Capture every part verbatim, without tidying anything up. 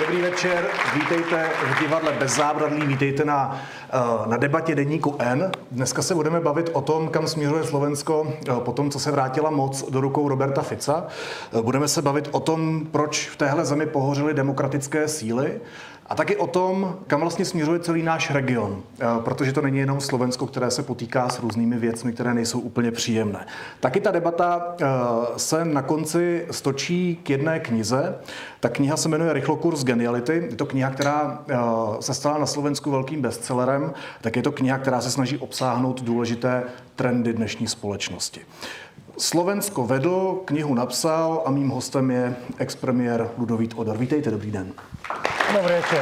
Dobrý večer, vítejte v divadle Bez zábradlí, vítejte na, na debatě Deníku N. Dneska se budeme bavit o tom, kam směřuje Slovensko po tom, co se vrátila moc do rukou Roberta Fica. Budeme se bavit o tom, proč v téhle zemi pohořily demokratické síly a taky o tom, kam vlastně směřuje celý náš region, protože to není jenom Slovensko, které se potýká s různými věcmi, které nejsou úplně příjemné. Taky ta debata se na konci stočí k jedné knize. Ta kniha se jmenuje Rychlokurs geniality. Je to kniha, která se stala na Slovensku velkým bestsellerem, tak je to kniha, která se snaží obsáhnout důležité trendy dnešní společnosti. Slovensko vedl, knihu napsal a mým hostem je expremiér Ľudovít Ódor. Vítejte, dobrý den. Dobrý večer.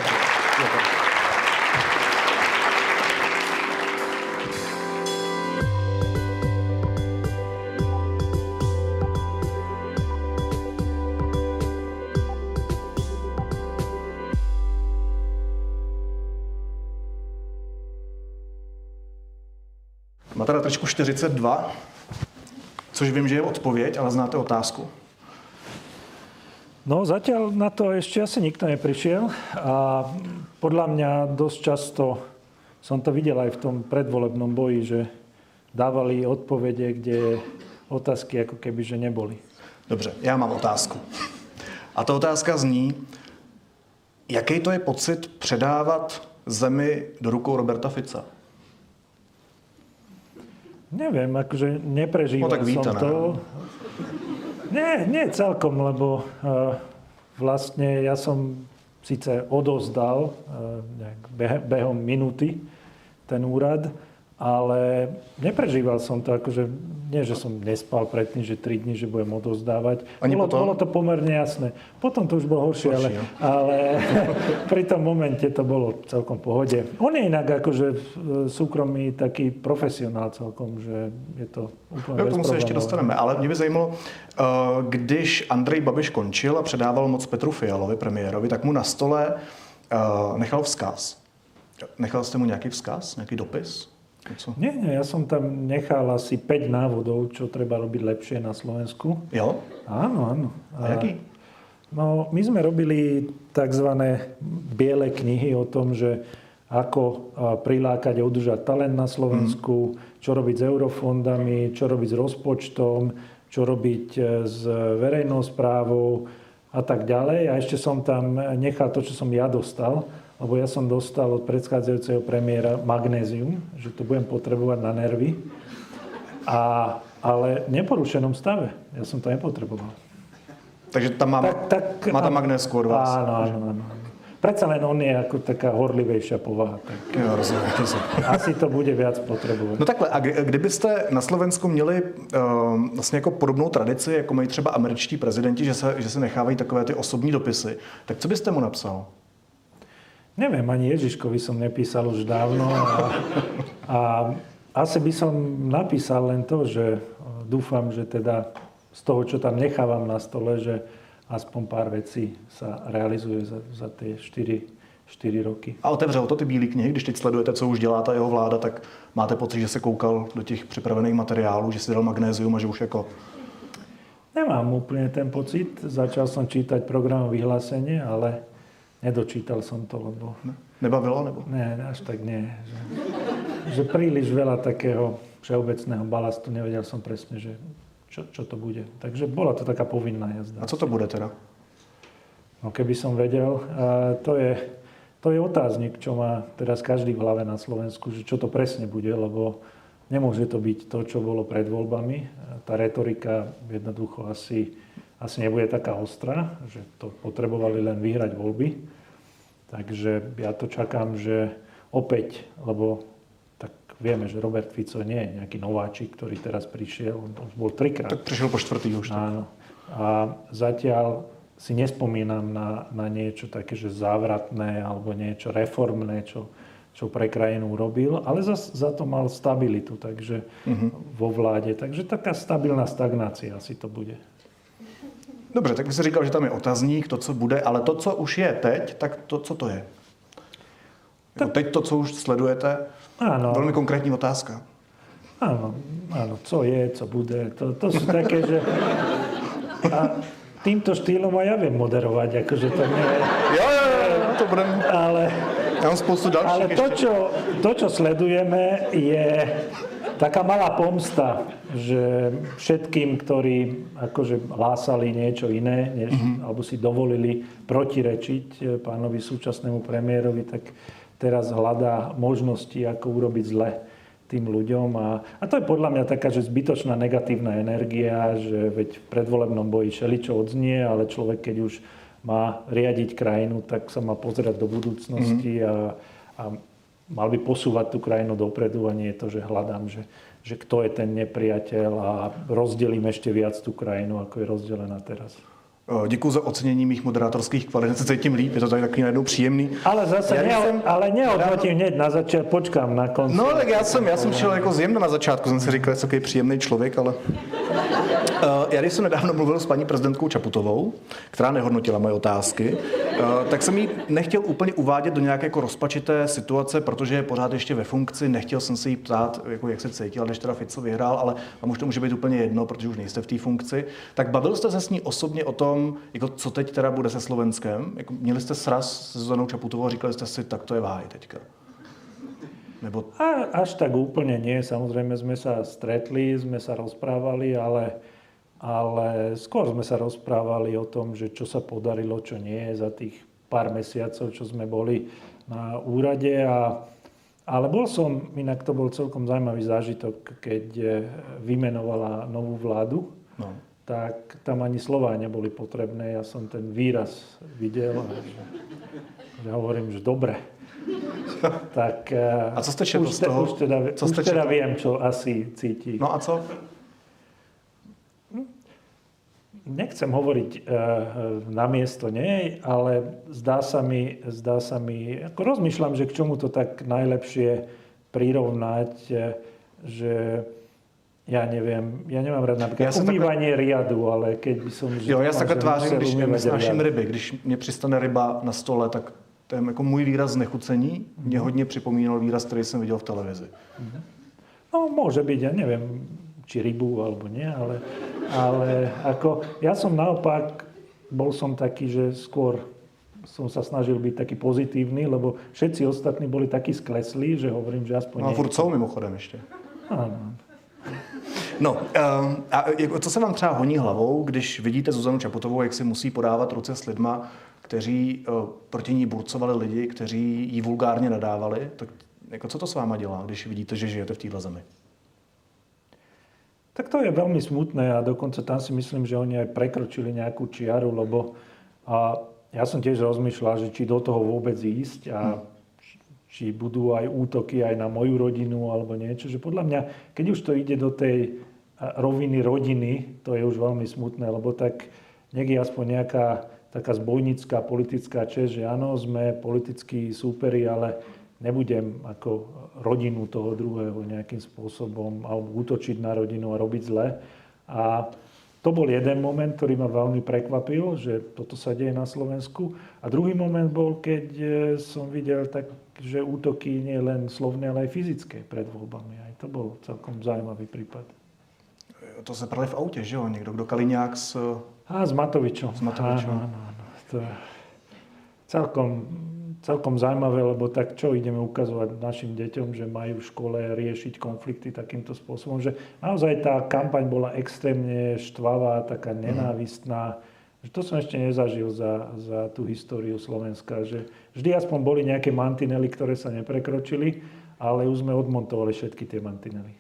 Máte na tričku čtyřicet dva, což vím, že je odpověď, ale znáte otázku? No, zatiaľ na to ešte asi nikto neprišiel a podľa mňa dosť často som to videl aj v tom predvolebnom boji, že dávali odpovede, kde otázky ako keby, že neboli. Dobře, ja mám otázku. A ta otázka zní, jaký to je pocit předávat zemi do rukou Roberta Fica? Neviem, akože neprežíval no, tak víte, som to. Ne? Nie, nie celkom, lebo uh, vlastne ja som síce odozdal uh, nejak behe, behom minúty ten úrad, ale neprežíval som to, akože nie, že som nespal predtým, že tri dni, že budem odozdávať. Bolo, bolo to pomerne jasné. Potom to už bolo horšie, ale, ale pri tom momente to bolo celkom v pohode. On je inak akože súkromný taký profesionál celkom, že je to úplne bezproblémové. K tomu sa ešte dostaneme, ale mě by zajímalo, když Andrej Babiš končil a předával moc Petru Fialovi, premiérovi, tak mu na stole nechal vzkaz. Nechal jste mu nějaký vzkaz, nějaký dopis? Co? Nie, nie, ja som tam nechal asi päť návodov, čo treba robiť lepšie na Slovensku. Jo? Áno, áno. A jaký? No, my sme robili tzv. Biele knihy o tom, že ako prilákať a udržať talent na Slovensku, mm. čo robiť s eurofondami, čo robiť s rozpočtom, čo robiť s verejnou správou a tak ďalej. A ešte som tam nechal to, čo som ja dostal, lebo ja som dostal od predchádzajúceho premiéra magnézium, že to budem potrebovať na nervy, a, ale v neporušenom stave. Ja som to nepotreboval. Takže tam má, tak, tak, má tam magnézku od vás. Áno, áno, áno. Predsa len on je ako taká horlivejšia povaha. Tak, jo, rozumiem, rozumiem. Asi to bude viac potrebovať. No takhle, a kdybyste na Slovensku měli um, vlastně jako podobnou tradici, jako mají třeba američtí prezidenti, že se, že se nechávají takové ty osobní dopisy, tak co byste mu napsal? Neviem, ani Ježiškovi som nepísal už dávno a, a asi by som napísal len to, že dúfam, že teda z toho, čo tam nechávam na stole, že aspoň pár vecí sa realizuje za, za tie štyri, štyri roky. A otevřel to ty bílé knihy, když teď sledujete, co už dělá ta jeho vláda, tak máte pocit, že se koukal do těch připravených materiálů, že si dal magnézium a že už jako... Nemám úplne ten pocit. Začal som čítať programové vyhlásenie, ale... Nedočítal som to, lebo... Nebavilo, nebo? Ne, až tak nie. Že, že príliš veľa takého všeobecného balastu, nevedel som presne, že čo, čo to bude. Takže bola to taká povinná jazda. A co to bude teda? No keby som vedel, to je, to je otáznik, čo má teraz každý v hlave na Slovensku, že čo to presne bude, lebo nemôže to byť to, čo bolo pred voľbami. Tá retorika jednoducho asi... asi nebude taká ostrá, že to potrebovali len vyhrať voľby. Takže ja to čakám, že opäť, lebo tak vieme, že Robert Fico nie je nejaký nováčik, ktorý teraz prišiel, on bol trikrát. Tak prišiel po štvrtý už. Áno. A zatiaľ si nespomínam na, na niečo také, že závratné alebo niečo reformné, čo, čo pre krajinu urobil, ale za, za to mal stabilitu, takže mm-hmm. vo vláde. Takže taká stabilná stagnácia asi to bude. Dobře, tak bych si říkal, že tam je otazník, to, co bude, ale to, co už je teď, tak to, co to je? Tak... Teď to, co už sledujete, áno. Velmi konkrétní otázka. Áno, áno, co je, co bude, to, to sú také, že... A, týmto štýlom aj ja viem moderovať, akože to nie je... Jo, jo, jo, to budem... Ale, ja mám spoustu dalších ale to, čo, to, čo sledujeme, je taká malá pomsta, že všetkým, ktorí akože hlásali niečo iné, než, mm-hmm. alebo si dovolili protirečiť pánovi súčasnému premiérovi, tak teraz hľadá možnosti, ako urobiť zle tým ľuďom. A, a to je podľa mňa taká, že zbytočná negatívna energia, že veď v predvolebnom boji všeličo odznie, ale človek, keď už má riadiť krajinu, tak sa má pozerať do budúcnosti mm-hmm. a, a mal by posúvať tú krajinu dopredu a nie je to, že hľadám, že, že kto je ten nepriateľ a rozdelím ešte viac tú krajinu, ako je rozdelená teraz. Děkuji za ocenění mých moderátorských kvalit. Se cítím líp, je to tady takový najednou příjemný. Ale zase já neho, jsem, ale nehodnotím hned na začátku, počkám na konci. No tak já jsem, já jsem šel jako zjemna na začátku, jsem si říkal, že jsem takový příjemný člověk, ale... Já když jsem nedávno mluvil s paní prezidentkou Čaputovou, která nehodnotila moje otázky, tak jsem jí nechtěl úplně uvádět do nějaké jako rozpačité situace, protože je pořád ještě ve funkci, nechtěl jsem se jí ptát, jako jak se cítila, než teda Fico vyhrál, ale vám už to může být úplně jedno, protože už nejste v té funkci. Tak bavil jste se s ní osobně o tom, jako co teď teda bude se Slovenskem? Jako, měli jste sraz s Zuzanou Čaputovou a říkali jste si, tak to je v háji teďka? Nebo... A, až tak úplně nie, samozřejmě jsme se stretli, jsme se rozprávali, ale... ale skôr sme sa rozprávali o tom, že čo sa podarilo, čo nie za tých pár mesiacov, čo sme boli na úrade. A, ale bol som, inak to bol celkom zaujímavý zážitok, keď vymenovala novú vládu, no. Tak tam ani slová neboli potrebné. Ja som ten výraz videl a že, že hovorím, že dobre. Tak a co ste četl z toho? Už teda, co už teda viem, čo asi cíti. No a co? Nechcem hovoriť e, namiesto nej, ale zdá sa mi, zdá sa mi ako rozmýšľam, že k čomu to tak najlepšie prirovnať, že ja neviem, ja nemám rád napríklad ja umývanie takhle... riadu, ale keď by som... Jo, ja sa takhle tvářím, když nesnáším ryby. Když mne pristane ryba na stole, tak to je jako můj výraz znechucení. Mne hodně připomínal výraz, ktorý som videl v televizi. No, môže byť, ja neviem, či rybu alebo nie, ale... Ale ako, ja som naopak, bol som taký, že skôr som sa snažil byť taký pozitívny, lebo všetci ostatní boli takí skleslí, že hovorím, že aspoň... No a furt sú mimochodem ešte. Áno. No, a co se vám třeba honí hlavou, když vidíte Zuzanu Čaputovou, jak si musí podávat ruce s lidma, kteří proti ní burcovali lidi, kteří jí vulgárně nadávali, tak jako co to s váma dělá, když vidíte, že žijete v téhle zemi? Tak to je veľmi smutné a dokonca tam si myslím, že oni aj prekročili nejakú čiaru, lebo a ja som tiež rozmýšľal, že či do toho vôbec ísť a či budú aj útoky aj na moju rodinu alebo niečo. Že podľa mňa, keď už to ide do tej roviny rodiny, to je už veľmi smutné, lebo tak niekde aspoň nejaká taká zbojnická politická čest, že áno, sme politickí súperi, ale nebudem ako rodinu toho druhého nejakým spôsobom alebo útočiť na rodinu a robiť zle. A to bol jeden moment, ktorý ma veľmi prekvapil, že toto sa deje na Slovensku. A druhý moment bol, keď som videl tak, že útoky nie len slovné, ale aj fyzické pred voľbami. Aj to bol celkom zaujímavý prípad. To sa prali v aute, že jo? Niekto, kdo Kaliňák s... Á, s Matovičom. S Matovičom. Áno, áno. To je celkom... Celkom zaujímavé, lebo tak čo ideme ukazovať našim deťom, že majú v škole riešiť konflikty takýmto spôsobom, že naozaj tá kampaň bola extrémne štvavá, taká nenávistná. Že to som ešte nezažil za, za tú históriu Slovenska, že vždy aspoň boli nejaké mantinely, ktoré sa neprekročili, ale už sme odmontovali všetky tie mantinely.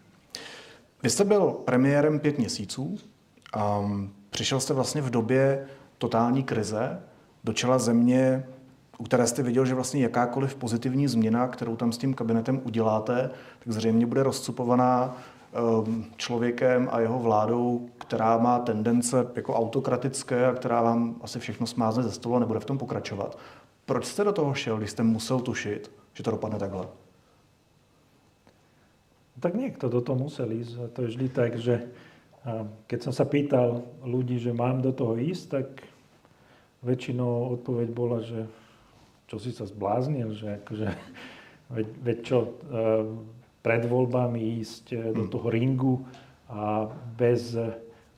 Vy ste byl premiérem pět měsíců a přišel jste vlastně v době totální krize do čela země, u které jste viděl, že vlastně jakákoliv pozitivní změna, kterou tam s tím kabinetem uděláte, tak zřejmě bude rozcupovaná člověkem a jeho vládou, která má tendence jako autokratické a která vám asi všechno smázne ze stolu a nebude v tom pokračovat. Proč jste do toho šel, když jste musel tušit, že to dopadne takhle? Tak někdo do toho musel ísť. To je vždy tak, že keď jsem se pýtal ľudí, že mám do toho ísť, tak většinou odpověď byla, že čo si sa zbláznil, že akože, veď, veď čo, pred voľbami ísť do toho ringu a bez,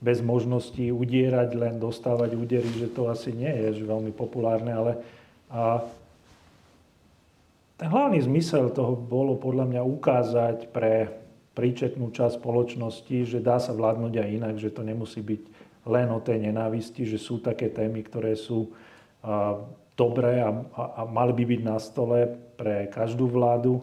bez možnosti udierať, len dostávať údery, že to asi nie je že veľmi populárne, ale a ten hlavný zmysel toho bolo podľa mňa ukázať pre príčetnú časť spoločnosti, že dá sa vládnuť aj inak, že to nemusí byť len o tej nenávisti, že sú také témy, ktoré sú a, dobré a, a, a mali by byť na stole pre každú vládu.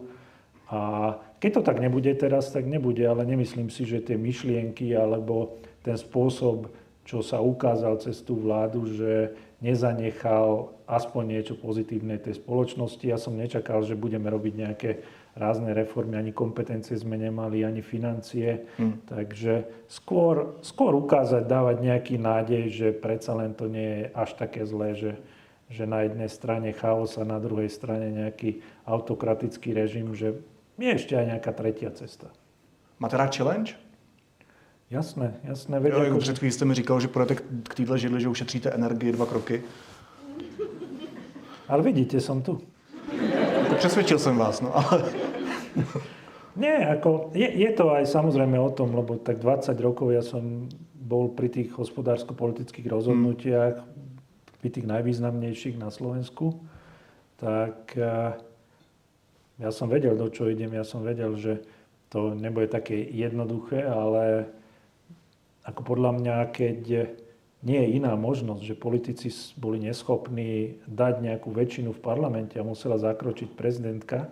A keď to tak nebude teraz, tak nebude, ale nemyslím si, že tie myšlienky alebo ten spôsob, čo sa ukázal cez tú vládu, že nezanechal aspoň niečo pozitívne tej spoločnosti. Ja som nečakal, že budeme robiť nejaké rázne reformy, ani kompetencie sme nemali, ani financie. Hmm. Takže skôr, skôr ukázať, dávať nejaký nádej, že predsa len to nie je až také zlé, že, že na jednej strane chaos a na druhej strane nejaký autokratický režim, že je ešte aj nejaká tretia cesta. Máte rád challenge? Jasné, jasné. Vědě, jo, jako před chvílí jste mi říkal, že půjdete k této židli, že ušetříte energii dva kroky. Ale vidíte, jsem tu. To přesvědčil jsem vás, no ale... Nie, jako je, je to aj samozřejmě o tom, lebo tak dvadsať rokov ja som bol pri tých hospodársko-politických rozhodnutiach, hmm. pri tých najvýznamnejších na Slovensku, tak ja som vedel, do čo idem, ja som vedel, že to nebude také jednoduché, ale... Ako podľa mňa, keď nie je iná možnosť, že politici boli neschopní dať nejakú väčšinu v parlamente a musela zakročiť prezidentka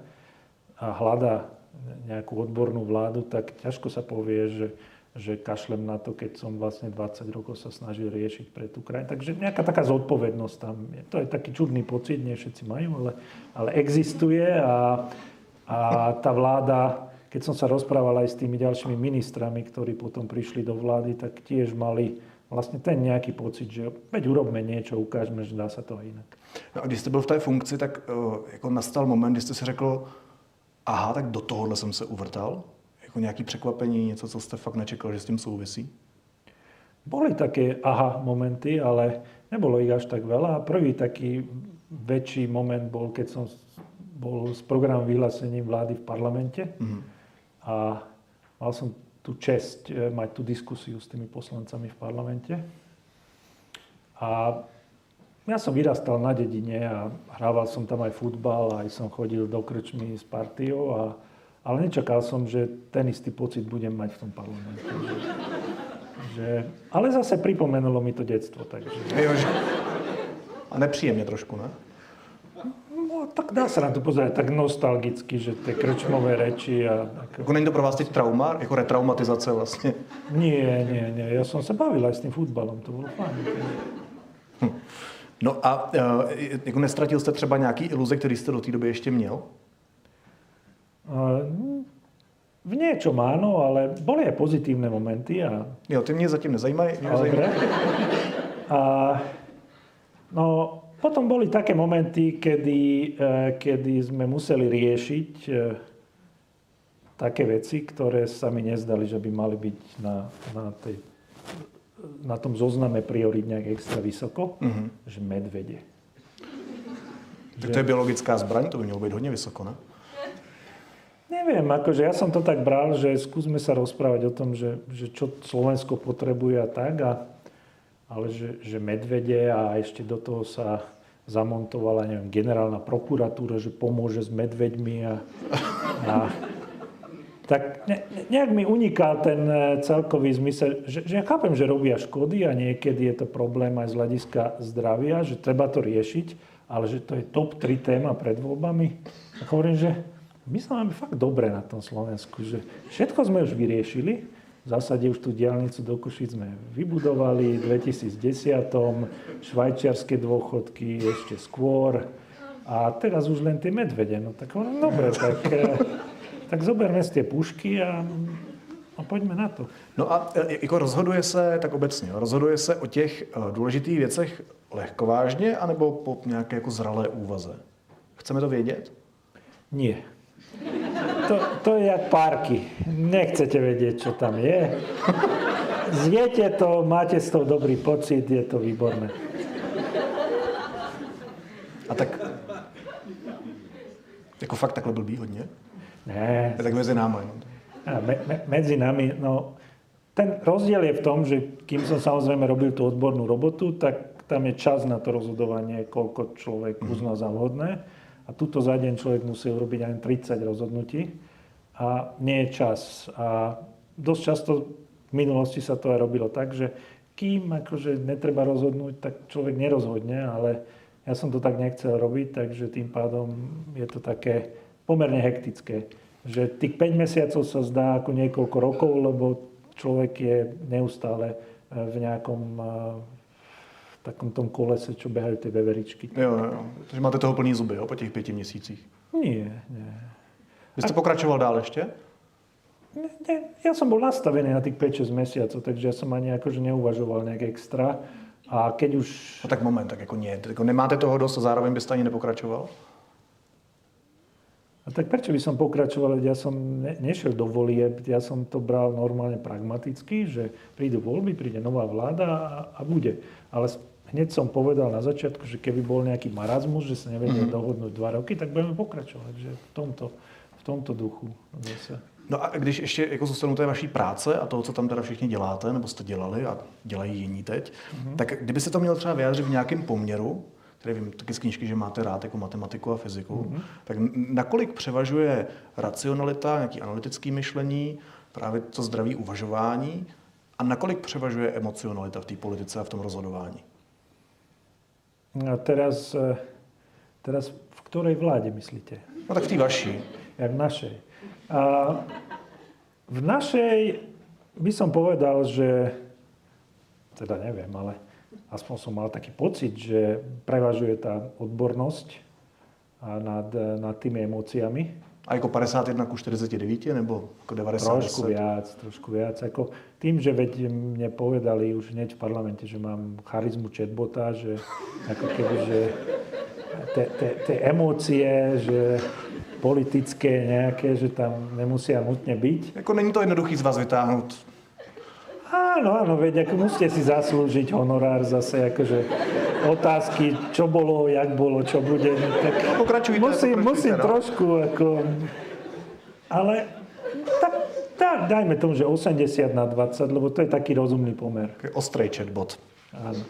a hľada nejakú odbornú vládu, tak ťažko sa povie, že, že kašlem na to, keď som vlastne dvadsať rokov sa snažil riešiť pre tú krajinu. Takže nejaká taká zodpovednosť tam je. To je taký čudný pocit, nie všetci majú, ale, ale existuje a, a tá vláda... Keď som sa rozprával aj s tými ďalšími ministrami, ktorí potom prišli do vlády, tak tiež mali vlastne ten nejaký pocit, že veď urobme niečo, ukážme, že dá sa to inak. No a když ste byl v té funkci, tak uh, jako nastal moment, kdy ste si řekl, aha, tak do tohohle som sa uvrtal? Jako nejaké překvapení, něco, co ste fakt nečekal, že s tým souvisí? Boli také aha momenty, ale nebolo ich až tak veľa. Prvý taký väčší moment bol, keď som bol s programom vyhlásením vlády v parlamente. Mm. A mal som tú česť mať tú diskusiu s tými poslancami v parlamente. A ja som vyrastal na dedine a hrával som tam aj futbal, aj som chodil do krčmy s partiou, a, ale nečakal som, že ten istý pocit budem mať v tom parlamente. Že, ale zase pripomenulo mi to detstvo. Takže... A nepříjemne trošku, ne? No, tak dá se na to pozerať tak nostalgicky, že ty krčmové reči a... Jako není to pro vás teď trauma? Jako retraumatizace vlastně? Nie, nie, nie. Ja som sa bavil aj s tým futbalom. To bolo fajn. Hm. No a e, jako nestratil jste třeba nějaký iluze, který jste do té doby ještě měl? E, v něčom áno, ale boli aj pozitívne momenty a... Jo, ty mě zatím nezajímají. Nezajímaj. A... No... Potom boli také momenty, kedy, kedy sme museli riešiť také veci, ktoré sa mi nezdali, že by mali byť na, na, tej, na tom zozname priorit nejak extra vysoko, mm-hmm. že medvede. Tak to je biologická zbraň, to by mělo byť hodne vysoko, ne? Neviem, akože ja som to tak bral, že skúsme sa rozprávať o tom, že, že čo Slovensko potrebuje a tak a... ale že, že medvede a ešte do toho sa zamontovala, neviem, generálna prokuratúra, že pomôže s medveďmi a, a tak ne, nejak mi uniká ten celkový zmysel, že, že ja chápem, že robia škody a niekedy je to problém aj z hľadiska zdravia, že treba to riešiť, ale že to je top tri téma pred voľbami. Tak hovorím, že my sa máme fakt dobre na tom Slovensku, že všetko sme už vyriešili. V zásade už tú diaľnicu do Košíc sme vybudovali v dvetisícdesať, švajčiarske dôchodky ešte skôr a teraz už len tie medvede. No tak hovorím, dobre, tak, tak zoberme z tie pušky a, a poďme na to. No a jako rozhoduje se tak obecně, rozhoduje se o těch důležitých věcech lehkovážně anebo po nějaké jako zralé úvaze? Chceme to vědět? Nie. To, to je jak párky. Nechcete vedieť, čo tam je. Zviete to, máte z toho dobrý pocit, je to výborné. A tak... Jako fakt takhle blbý hodně? Ne. Tak mezi námi. Me, me, mezi nami, no... Ten rozdiel je v tom, že kým som samozrejme robil tú odbornú robotu, tak tam je čas na to rozhodovanie, koľko človek uzná za vhodné. A tuto za deň človek musí urobiť aj tridsať rozhodnutí a nie je čas. A dosť často v minulosti sa to aj robilo tak, že kým akože netreba rozhodnúť, tak človek nerozhodne, ale ja som to tak nechcel robiť, takže tým pádom je to také pomerne hektické. Že tých päť mesiacov sa zdá ako niekoľko rokov, lebo človek je neustále v nejakom v takom tom kolese, čo behajú tie veveričky. Jo, jo. Takže máte toho plný zuby, jo, po těch pěti měsících? Nie, nie. Vy ste A... pokračoval dál ešte? Nie, nie. Ja som bol nastavený na tých päť šesť mesiacov, takže ja som ani akože neuvažoval nejak extra. A keď už... No tak moment, tak ako nie. Tako nemáte toho dosť a zároveň by ste ani nepokračoval? A tak prečo by som pokračoval? Ja som ne, nešiel do volieb, ja som to bral normálne pragmaticky, že prídu voľby, príde nová vláda a, a bude. Ale hneď som povedal na začiatku, že keby bol nejaký marazmus, že sa nevedie mm-hmm. dohodnúť dva roky, tak budeme pokračovať že v, tomto, v tomto duchu. Zase. No a když ještě jako zůstanu té vaší práce a toho, co tam teda všichni děláte, nebo jste dělali a dělají jiní teď, mm-hmm. tak kdyby se to mělo třeba vyjádřit v nějakém poměru, tady vím taky z knížky, že máte rád jako matematiku a fyziku, mm-hmm. tak nakolik převažuje racionalita, nějaký analytické myšlení, právě to zdraví uvažování a nakolik převažuje emocionalita v té politice a v tom rozhodování? A teraz, teraz v ktorej vláde myslíte? No tak v té vaší. Jak v našej. A v našej by som povedal, že teda neviem, ale aspoň som mal taký pocit, že prevažuje tá odbornosť a nad, nad tými emóciami. A ako päťdesiatjeden ku štyridsaťdeväť, nebo ako deväťdesiat? Trošku viac, trošku viac. Ako tým, že veď mne povedali už hneď v parlamente, že mám charizmu chatbota, že ako keby, že tie emócie, že politické nejaké, že tam nemusia nutne byť. Ako není to jednoduchý z vás vytáhnuť? Áno, áno, veď ako musíte si zaslúžiť honorár zase, akože otázky, čo bolo, jak bolo, čo bude. Tak pokračujte, musím, pokračujte, musím no. trošku, ako, ale tak, tak dajme tomu, že osemdesiat na dvadsať, lebo to je taký rozumný pomer. Ostrej chatbot. Áno.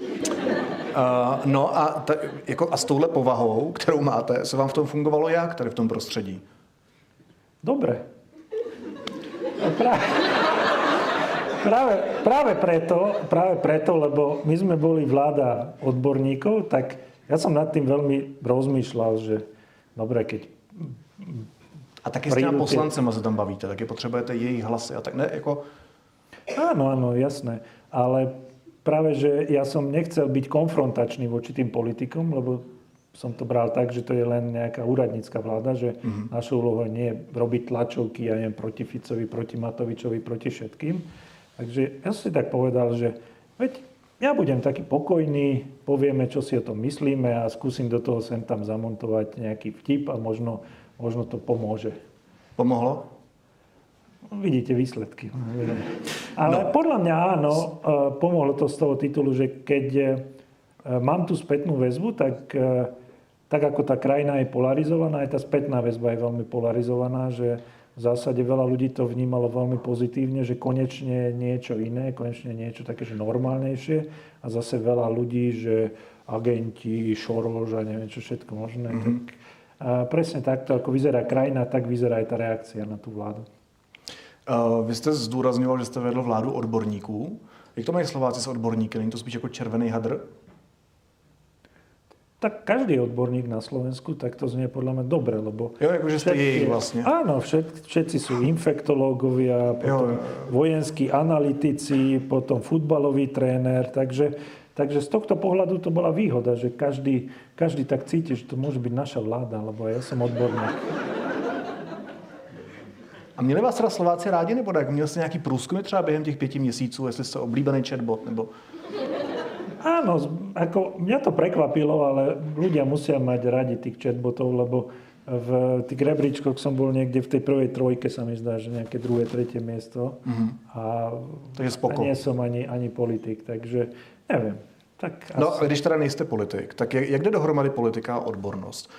Uh, no a, ta, jako, a s touhle povahou, kterou máte, se vám v tom fungovalo jak tady v tom prostředí? Dobre. Práve. Práve, práve, preto, práve preto, lebo my sme boli vláda odborníkov, tak ja som nad tým veľmi rozmýšľal, že dobre, keď... A taky s těma poslancema se tam bavíte, taky potřebujete jejich hlasy a tak ne, jako... Áno, áno, jasné, ale práve, že ja som nechcel byť konfrontačný voči tým politikom, lebo som to bral tak, že to je len nejaká úradnícka vláda, že mm-hmm. našou úlohou nie je robiť tlačovky, ja neviem, proti Ficovi, proti Matovičovi, proti všetkým. Takže ja som si tak povedal, že veď ja budem taký pokojný, povieme, čo si o tom myslíme a skúsim do toho sem tam zamontovať nejaký vtip a možno, možno to pomôže. Pomohlo? Vidíte výsledky. Ale no. podľa mňa áno, pomohlo to z toho titulu, že keď mám tú spätnú väzbu, tak, tak ako tá krajina je polarizovaná, aj tá spätná väzba je veľmi polarizovaná, že... V zásade veľa ľudí to vnímalo veľmi pozitívne, že konečne niečo iné, konečne niečo také, že normálnejšie. A zase veľa ľudí, že agenti, Šoroš a neviem čo všetko možné. Mm-hmm. Tak, a presne takto, ako vyzerá krajina, tak vyzerá aj tá reakcia na tú vládu. Uh, vy ste zdôrazňoval, že ste vedl vládu odborníků. Jak to mají Slováci s odborníky? Není to spíš ako červený hadr? Tak každý odborník na Slovensku, tak to znie podľa mňa dobre, lebo... Jo, akože ste jej vlastne. Áno, všet, všetci sú infektológovia, potom jo. vojenskí analytici, potom futbalový tréner, takže, takže z tohto pohľadu to bola výhoda, že každý, každý tak cíti, že to môže byť naša vláda, lebo ja som odborník. A měli vás teda Slováci rádi, nebo tak? Měli ste nejaký průzkumy třeba během těch pěti měsíců, jestli ste oblíbený chatbot, nebo... Áno, ako mňa to prekvapilo, ale ľudia musia mať radi tých chatbotov, lebo v tých rebríčkoch som bol niekde v tej prvej trojke, sa mi zdá, že nejaké druhé, tretie miesto. Mm-hmm. A, to je spoko. A nie som ani, ani politik, takže neviem. Tak no asi... a když teda nejste politik, tak jak, jak jde dohromady politika a odbornost?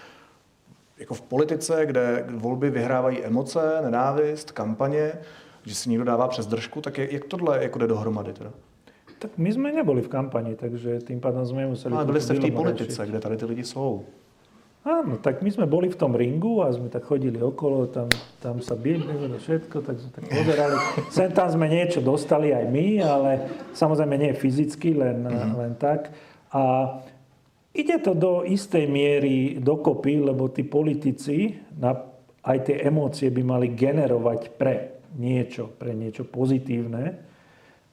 Jako v politice, kde volby vyhrávají emoce, nenávist, kampaně, že si někdo dává přes držku, tak jak tohle jako jde dohromady teda? Tak my jsme nebyli v kampani, takže tím pádem jsme museli... Ale byli jste v té politice, kde tady ty lidi jsou. Áno, tak my jsme byli v tom ringu a jsme tak chodili okolo, tam, tam sa běžili na všetko, tak sme tak pozerali. Sem tam jsme něco dostali aj my, ale samozřejmě nie fyzicky, len, mm-hmm. len tak. A ide to do istej miery dokopy, lebo tí politici na, aj tie emócie by mali generovať pre niečo, pre niečo pozitívne.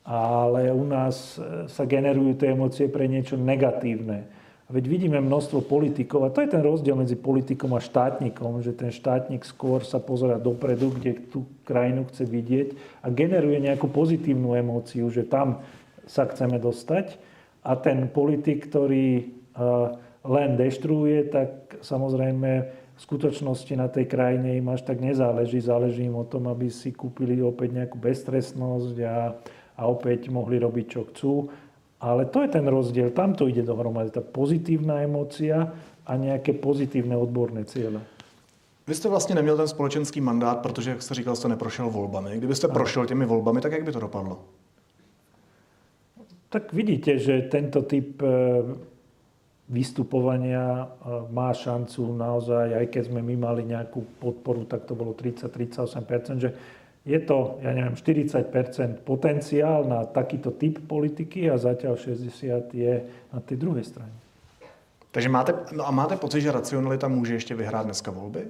Ale u nás sa generujú tie emócie pre niečo negatívne. A veď vidíme množstvo politikov, a to je ten rozdiel medzi politikom a štátnikom, že ten štátnik skôr sa pozerá dopredu, kde tú krajinu chce vidieť a generuje nejakú pozitívnu emóciu, že tam sa chceme dostať. A ten politik, ktorý len deštruuje, tak samozrejme v skutočnosti na tej krajine im až tak nezáleží. Záleží im o tom, aby si kúpili opäť nejakú beztrestnosť a a opäť mohli robiť, čo chcú. Ale to je ten rozdiel. Tam to ide dohromady. Tá pozitívna emócia a nejaké pozitívne odborné ciele. Vy jste vlastně neměl ten společenský mandát, protože, jak jste říkal, jste neprošel volbami. Kdybyste prošel těmi volbami, tak jak by to dopadlo? Tak vidíte, že tento typ vystupovania má šancu naozaj, aj keď sme my mali nejakú podporu, tak to bolo tridsať až tridsaťosem percent, že je to, ja neviem, štyridsať percent potenciál na takýto typ politiky a zatiaľ šesťdesiat je na tej druhej strane. Takže máte, no a máte pocit, že racionalita môže ešte vyhrát dneska voľby?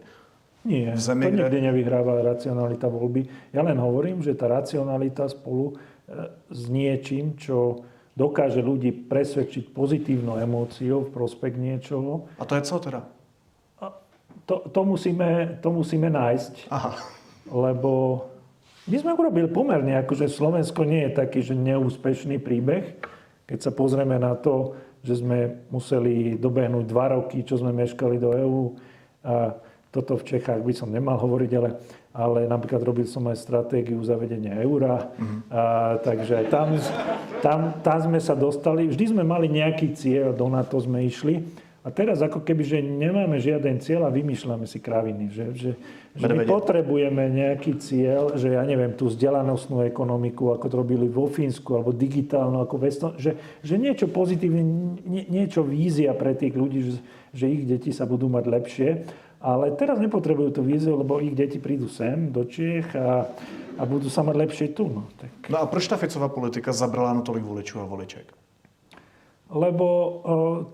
Nie, zemi, to nikdy kde... nevyhráva racionalita voľby. Ja len hovorím, že tá racionalita spolu s niečím, čo dokáže ľudí presvedčiť pozitívnou emóciou v prospech niečoho. A to je co teda? To, to, musíme, to musíme nájsť. Aha. Lebo... My sme urobili pomerne, akože Slovensko nie je taký, že neúspešný príbeh. Keď sa pozrieme na to, že sme museli dobehnúť dva roky, čo sme meškali do é ú. A toto v Čechách by som nemal hovoriť, ale, ale napríklad robil som aj stratégiu zavedenia eura. Mm-hmm. A, takže tam, tam, tam sme sa dostali. Vždy sme mali nejaký cieľ, do NATO sme išli. A teraz ako keby, že nemáme žiaden cieľ a vymýšľame si kraviny. Že, že, že my potrebujeme nejaký cieľ, že ja neviem, tú vzdelanostnú ekonomiku, ako to robili vo Fínsku, alebo digitálnu, ako vesno, že, že niečo pozitívne, nie, niečo vízia pre tých ľudí, že, že ich deti sa budú mať lepšie. Ale teraz nepotrebujú tú víziu, lebo ich deti prídu sem do Čech a, a budú sa mať lepšie tu. No, tak. No a proč tá Ficová politika zabrala na tolik voličov a voliček? Lebo...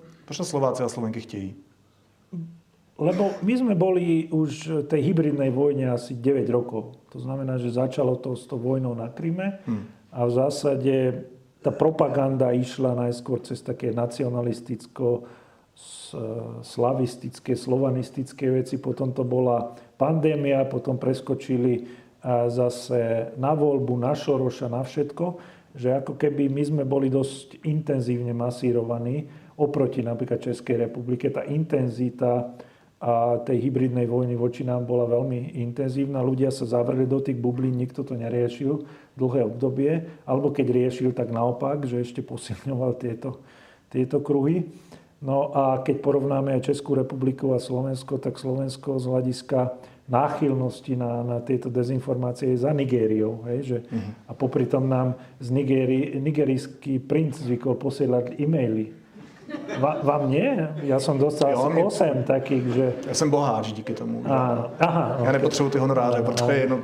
O, Proč to Slováci a Slovenky chtějí? Lebo my sme boli už tej hybridnej vojne asi deväť rokov. To znamená, že začalo to s tou vojnou na Kryme a v zásade tá propaganda išla najskôr cez také nacionalisticko slavistické, slovanistické veci. Potom to bola pandémia, potom preskočili zase na voľbu, na Šoroša, na všetko. Že ako keby my sme boli dosť intenzívne masírovaní oproti napríklad Českej republike. Tá intenzita a tej hybridnej vojny voči nám bola veľmi intenzívna. Ľudia sa zavreli do tých bublín, nikto to neriešil dlhé obdobie. Alebo keď riešil, tak naopak, že ešte posilňoval tieto, tieto kruhy. No a keď porovnáme aj Českú republiku a Slovensko, tak Slovensko z hľadiska náchylnosti na, na tieto dezinformácie je za Nigériou. Hej, že, uh-huh. A popri tom nám z Nigérii, nigerijský princ zvykol posielať e-maily. Va, vám nie? Já jsem dostal asi osm takých, že... Já jsem boháč díky tomu. A, aha, já nepotřebuji ty honoráře, no, protože jedno...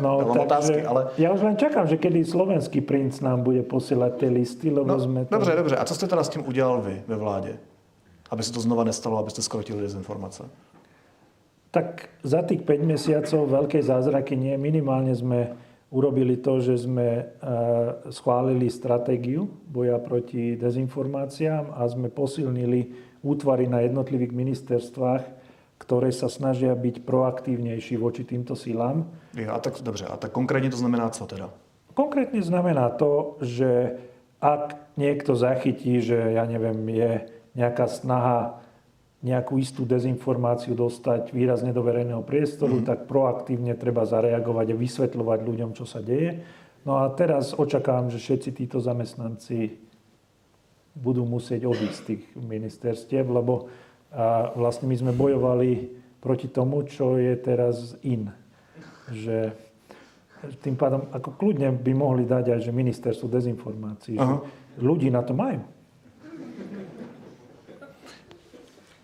No, takže otázky, ale... Já už len čekám, že kedy slovenský princ nám bude posílat ty listy, lebo no, jsme... To... Dobře, dobře. A co jste teda s tím udělal vy ve vládě? Aby se to znova nestalo, abyste skrotili dezinformace? Tak za těch pět měsíců velké zázraky nie. Minimálně jsme... Urobili to, že sme schválili stratégiu boja proti dezinformáciám a sme posilnili útvary na jednotlivých ministerstvách, ktoré sa snažia byť proaktívnejší voči týmto silám. Ja, a tak dobře, a tak konkrétne to znamená co teda? Konkrétne znamená to, že ak niekto zachytí, že ja neviem, je nejaká snaha nejakú istú dezinformáciu dostať výrazne do verejného priestoru, mm. tak proaktívne treba zareagovať a vysvetľovať ľuďom, čo sa deje. No a teraz očakávam, že všetci títo zamestnanci budú musieť odísť tých ministerstiev, lebo a, vlastne my sme bojovali proti tomu, čo je teraz in. Že, a, tým pádom ako kľudne by mohli dať aj že ministerstvo dezinformácií. Že ľudí na to majú.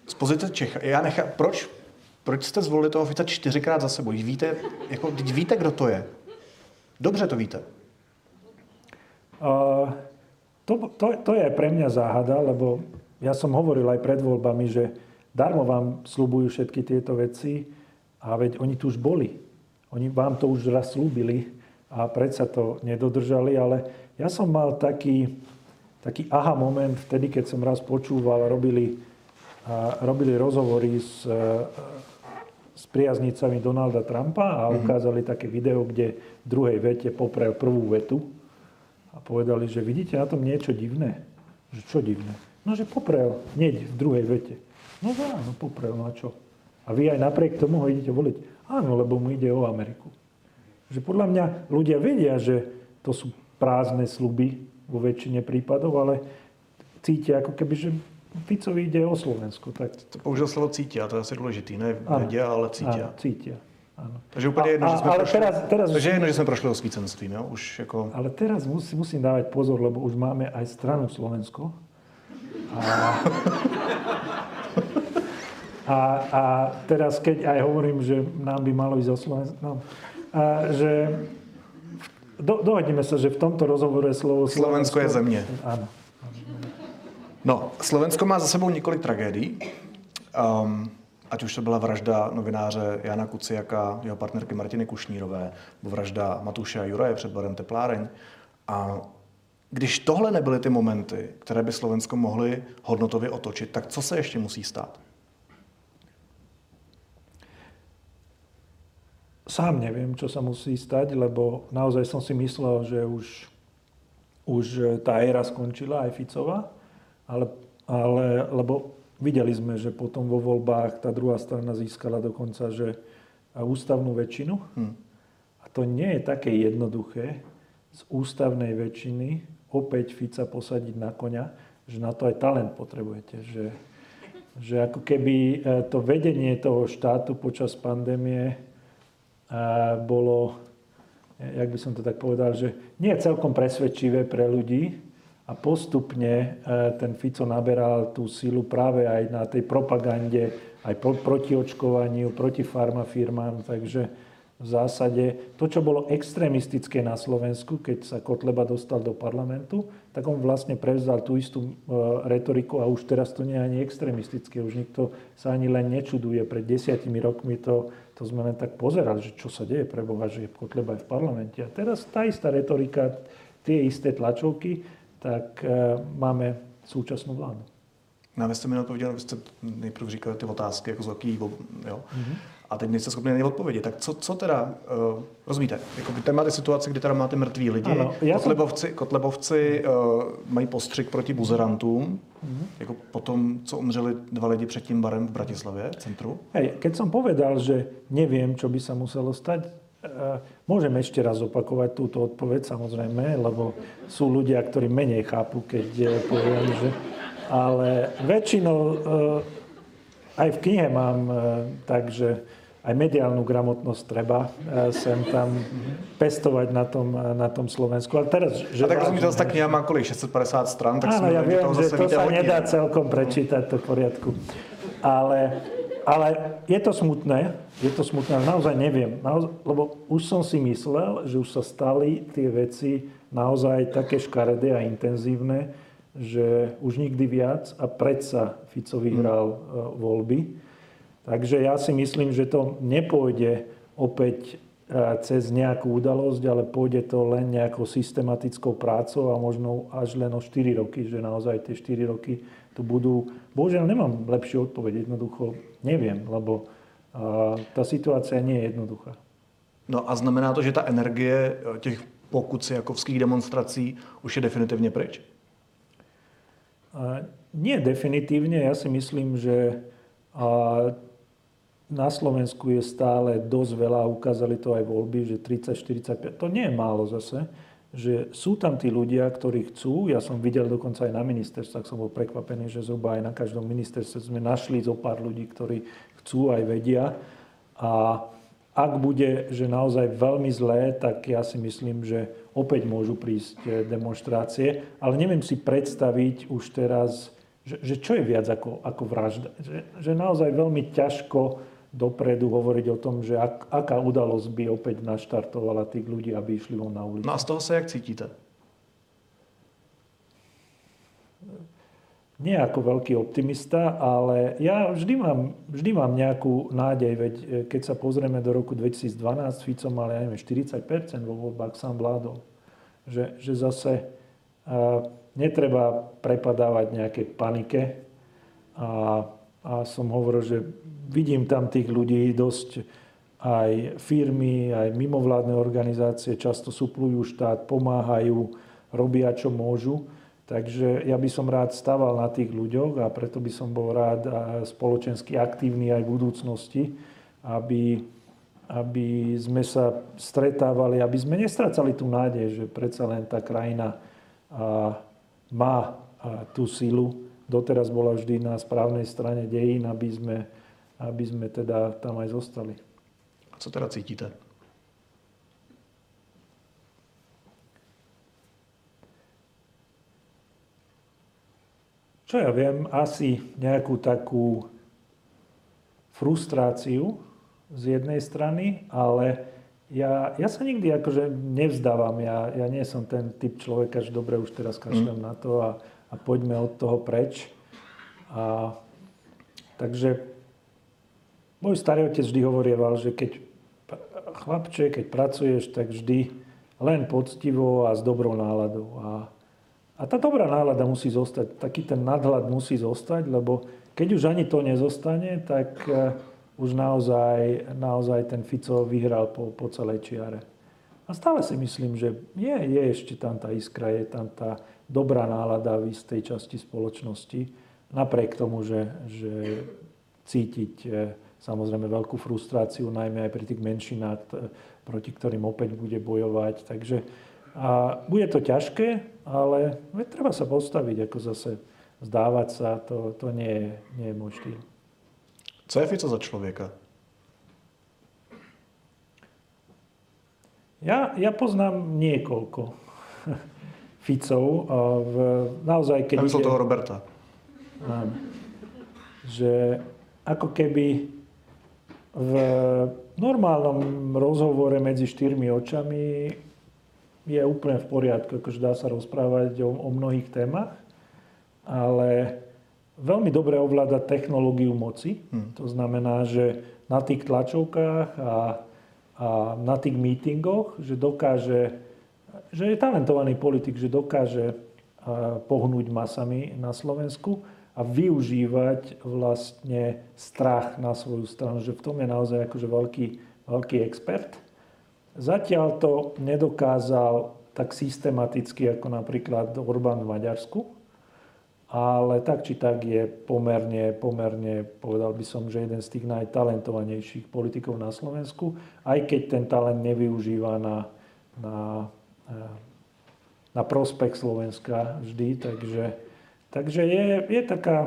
Z pozice Čech. Já nechám, proč? Proč jste zvolili toho Fica čtyřikrát za sebou? Když víte, jako, když víte, kdo to je. Dobře to víte. Uh, to, to, to je pre mňa záhada, lebo ja som hovoril aj pred voľbami, že darmo vám sľubujú všetky tieto veci a veď oni tu už boli. Oni vám to už raz sľúbili a predsa to nedodržali, ale ja som mal taký, taký aha moment vtedy, keď som raz počúval, robili, a robili rozhovory s, s priaznicami Donalda Trumpa a ukázali také video, kde v druhej vete poprel prvú vetu. A povedali, že vidíte na tom niečo divné. Že čo divné? No, že poprel. Hneď v druhej vete. No áno, poprel. No a čo? A vy aj napriek tomu ho idete voliť. Áno, lebo mu ide o Ameriku. Že podľa mňa ľudia vedia, že to sú prázdne sľuby vo väčšine prípadov, ale cítia ako keby, že Ficovi ide o Slovensko. Tak... Použil slovo cítia, to je asi dôležitý. Ne vedia, ale cítia. Áno, cítia. Ano. Takže úplne jedno, a, že sme ale prošli, teraz, teraz takže jedno, že sme prošli osvícenství. No? Už jako... Ale teraz musím, musím dávať pozor, lebo už máme aj stranu Slovensko. A, a, a teraz, keď aj hovorím, že nám by malo ísť o Slovensko, no, a, že do, dohodneme sa, že v tomto rozhovore slovo Slovensko... Slovensko je zemne. Áno. No, Slovensko má za sebou několik tragédií. Um, Ať už to byla vražda novináře Jana Kuciaka, jeho partnerky Martiny Kušnírové, vražda Matuše a Juraje před barem Tepláreň. A když tohle nebyly ty momenty, které by Slovensko mohly hodnotově otočit, tak co se ještě musí stát? Sám nevím, co se musí stát, lebo naozaj jsem si myslel, že už, už ta éra skončila, aj Ficova, ale, ale lebo videli sme, že potom vo voľbách tá druhá strana získala dokonca že ústavnú väčšinu. Hmm. A to nie je také jednoduché z ústavnej väčšiny opäť Fica posadiť na koňa, že na to aj talent potrebujete. Že, že ako keby to vedenie toho štátu počas pandémie bolo, jak by som to tak povedal, že nie je celkom presvedčivé pre ľudí, a postupne ten Fico naberal tú silu práve aj na tej propagande, aj proti očkovaniu, proti farmafirmám. Takže v zásade to, čo bolo extrémistické na Slovensku, keď sa Kotleba dostal do parlamentu, tak on vlastne prevzal tú istú retoriku a už teraz to nie je ani extrémistické. Už nikto sa ani len nečuduje. Pred desiatimi rokmi to, to sme len tak pozerali, že čo sa deje pre Boha, že Kotleba je v parlamente. A teraz tá istá retorika, tie isté tlačovky, tak e, máme současnou vládu. No, vy jste mi neodpověděl, vy jste nejprve říkali ty otázky, jako z velký, jo? Mm-hmm. A teď nejste schopni na odpovědět. Tak co, co teda, e, rozumíte, jako by tam máte situace, kdy teda máte mrtví lidi, ano, kotlebovci, jsem... kotlebovci e, mají postřik proti buzerantům, mm-hmm. jako po tom, co umřeli dva lidi před tím barem v Bratislavě, v centru. Hej, keď jsem povedal, že nevím, čo by se muselo stať, môžem ešte raz opakovať túto odpoveď, samozrejme, lebo sú ľudia, ktorí menej chápu, keď poviem, že... Ale väčšinou, aj v knihe mám, takže aj mediálnu gramotnosť treba sem tam pestovať na tom, na tom Slovensku. Ale teraz... Že a tak rozumíte, že tá kniha má kolik? šesťstopäťdesiat strán? Tak áno, ja viem, že to sa hodine. Nedá celkom prečítať, to v poriadku. Ale... Ale je to smutné, je to smutné, ale naozaj neviem, naozaj, lebo už som si myslel, že už sa stali tie veci naozaj také škaredé a intenzívne, že už nikdy viac a predsa Fico vyhral mm. voľby. Takže ja si myslím, že to nepôjde opäť cez nejakú udalosť, ale pôjde to len nejakou systematickou prácou a možno až len o štyri roky, že naozaj tie štyri roky tu budú... Bohužiaľ, nemám lepšiu odpoveď, jednoducho neviem, lebo a, ta situace nie je jednoduchá. No a znamená to, že ta energie těch pokud jakovských demonstrací už je definitivně pryč? A, nie definitivně, já si myslím, že a, na Slovensku je stále dosť veľa, ukázali to aj voľby, že tridsať až štyridsaťpäť, to nie je málo zase, že sú tam tí ľudia, ktorí chcú, ja som videl dokonca aj na ministerstvách, som bol prekvapený, že zhruba aj na každom ministerstve sme našli zo pár ľudí, ktorí chcú aj vedia a, a Ak bude, že naozaj veľmi zlé, tak ja si myslím, že opäť môžu prísť demonštrácie. Ale neviem si predstaviť už teraz, že, že čo je viac ako, ako vražda. Že, že naozaj veľmi ťažko dopredu hovoriť o tom, že ak, aká udalosť by opäť naštartovala tých ľudí, aby išli von na ulicu. No a z toho sa jak cítite? Nie ako veľký optimista, ale ja vždy mám, vždy mám nejakú nádej, veď keď sa pozrieme do roku dvetisícdvanásť, Fico mal, ja neviem, štyridsať percent vo voľbách, sám vládol. Že, že zase uh, netreba prepadávať nejakej panike. A, a som hovoril, že vidím tam tých ľudí dosť, aj firmy, aj mimovládne organizácie často suplujú štát, pomáhajú, robia čo môžu. Takže ja by som rád staval na tých ľuďoch a preto by som bol rád spoločensky aktívny aj v budúcnosti, aby, aby sme sa stretávali, aby sme nestrácali tú nádej, že predsa len tá krajina má tú silu. Doteraz bola vždy na správnej strane dejín, aby sme, aby sme teda tam aj zostali. A co teda cítite? Čo ja viem, asi nejakú takú frustráciu z jednej strany, ale ja, ja sa nikdy akože nevzdávam. Ja, ja nie som ten typ človeka, že dobre, už teraz kašľam mm. na to a, a poďme od toho preč. A, takže môj starý otec vždy hovorieval, že keď chlapče, keď pracuješ, tak vždy len poctivo a s dobrou náladou. A, A tá dobrá nálada musí zostať, taký ten nadhľad musí zostať, lebo keď už ani to nezostane, tak už naozaj, naozaj ten Fico vyhral po, po celej čiare. A stále si myslím, že je, je ešte tam tá iskra, je tam tá dobrá nálada v istej časti spoločnosti, napriek tomu, že, že cítiť samozrejme veľkú frustráciu, najmä aj pri tých menšinách, proti ktorým opäť bude bojovať. Takže a bude to ťažké, ale treba sa postaviť, ako zase zdávať sa, to, to nie je, nie je môj štýl. Co je Fico za človeka? Ja, ja poznám niekoľko Ficov. V, naozaj, keď... Namyslel toho Roberta. Áno. Že ako keby v normálnom rozhovore medzi štyrmi očami je úplne v poriadku, akože dá sa rozprávať o, o mnohých témach, ale veľmi dobre ovláda technológiu moci. Hmm. To znamená, že na tých tlačovkách a, a na tých mítingoch, že dokáže, že je talentovaný politik, že dokáže pohnúť masami na Slovensku a využívať vlastne strach na svoju stranu, že v tom je naozaj akože veľký, veľký expert. Zatiaľ to nedokázal tak systematicky, ako napríklad Orbán v Maďarsku, ale tak či tak je pomerne, pomerne, povedal by som, že jeden z tých najtalentovanejších politikov na Slovensku, aj keď ten talent nevyužíva na, na, na prospech Slovenska vždy, takže, takže je, je, taká,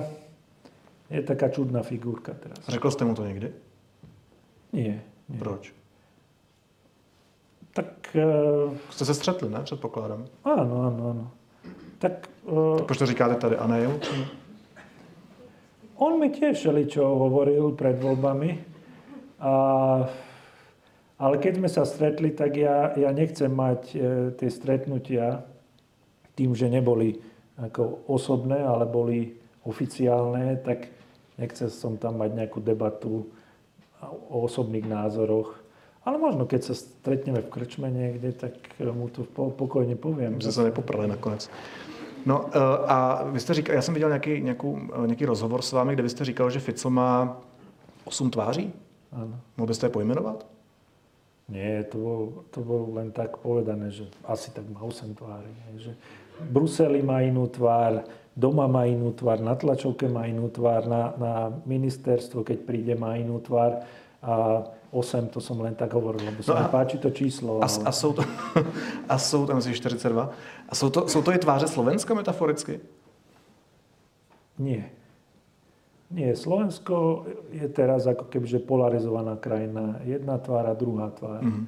je taká čudná figurka teraz. Řekl ste mu to niekde? Nie. nie. Proč? Tak... Jste se střetli, ne? Předpokládám. Ano, ano, ano. Tak... Uh, tak proč to říkáte tady a ne jemu? On mi tiež všeličo hovoril pred voľbami. A, ale keď sme sa stretli, tak ja, ja nechcem mať e, tie stretnutia tým, že neboli ako osobné, ale boli oficiálne, tak nechcel som tam mať nejakú debatu o osobných názoroch. Ale možno, keď sa stretneme v krčme niekde, tak mu to pokojne poviem. Že sa nepoprali nakonec. No a vy ste říkal, já jsem viděl nějaký, nějakou, nějaký rozhovor s vámi, kde vy jste říkal, že Fico má osm tváří. Ano. Mohl byste je pojmenovat? Nie, to bolo, to bolo len tak povedané, že asi tak má osem tváří. Že Bruseli má inú tvár, doma má inú tvár, na tlačovke má inú tvár, na, na ministerstvo, keď príde, má inú tvár. A osm, to som len tak hovoril, lebo sa mi páči to číslo. A, ale... a sú to, a sú, tam si štyridsaťdva, a sú to, sú to i tváře Slovenska metaforicky? Nie. Nie, Slovensko je teraz ako kebyže polarizovaná krajina. Jedna tvár a druhá tvár. Mm-hmm.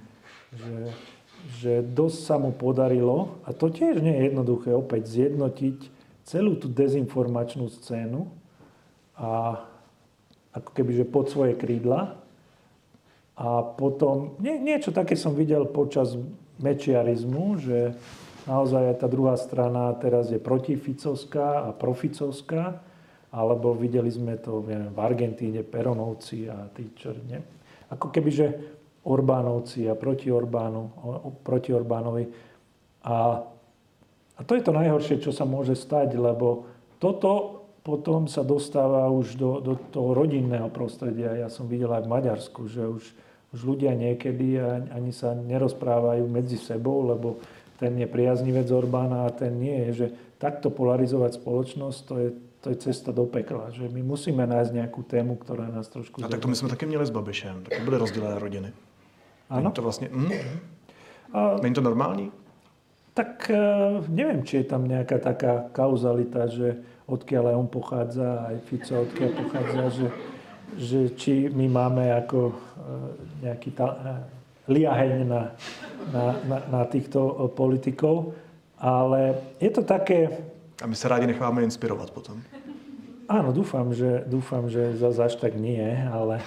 Že, že dosť sa mu podarilo, a to tiež nie je jednoduché, opäť zjednotiť celú tú dezinformačnú scénu a ako kebyže pod svoje krídla. A potom, nie, niečo také som videl počas mečiarizmu, že naozaj tá druhá strana teraz je protificovská a proficovská. Alebo videli sme to, neviem, v Argentíne, Peronovci a tí, čo ne. Ako keby, že Orbánovci a proti, Orbánu, proti Orbánovi. A, a to je to najhoršie, čo sa môže stať, lebo toto potom sa dostáva už do, do toho rodinného prostredia. Ja som videl aj v Maďarsku, že už, už ľudia niekedy ani sa nerozprávajú medzi sebou, lebo ten je priaznivec Orbána a ten nie je. Že takto polarizovať spoločnosť, to je To je cesta do pekla, že my musíme nájsť nejakú tému, ktorá nás trošku... A tak to my sme také měli s Babišem, tak to byly rozdělené rodiny. Ano. To vlastně... Mm. A... Není to normální? Tak neviem, či je tam nejaká taká kauzalita, že odkiaľ on pochádza, aj Fico odkiaľ pochádza, že, že či my máme ako nejaký ta... liaheň na, na, na, na týchto politikov, ale je to také... A my se rádi necháme inspirovat potom. Áno, dúfam, že, dúfam, že zase až tak nie, ale,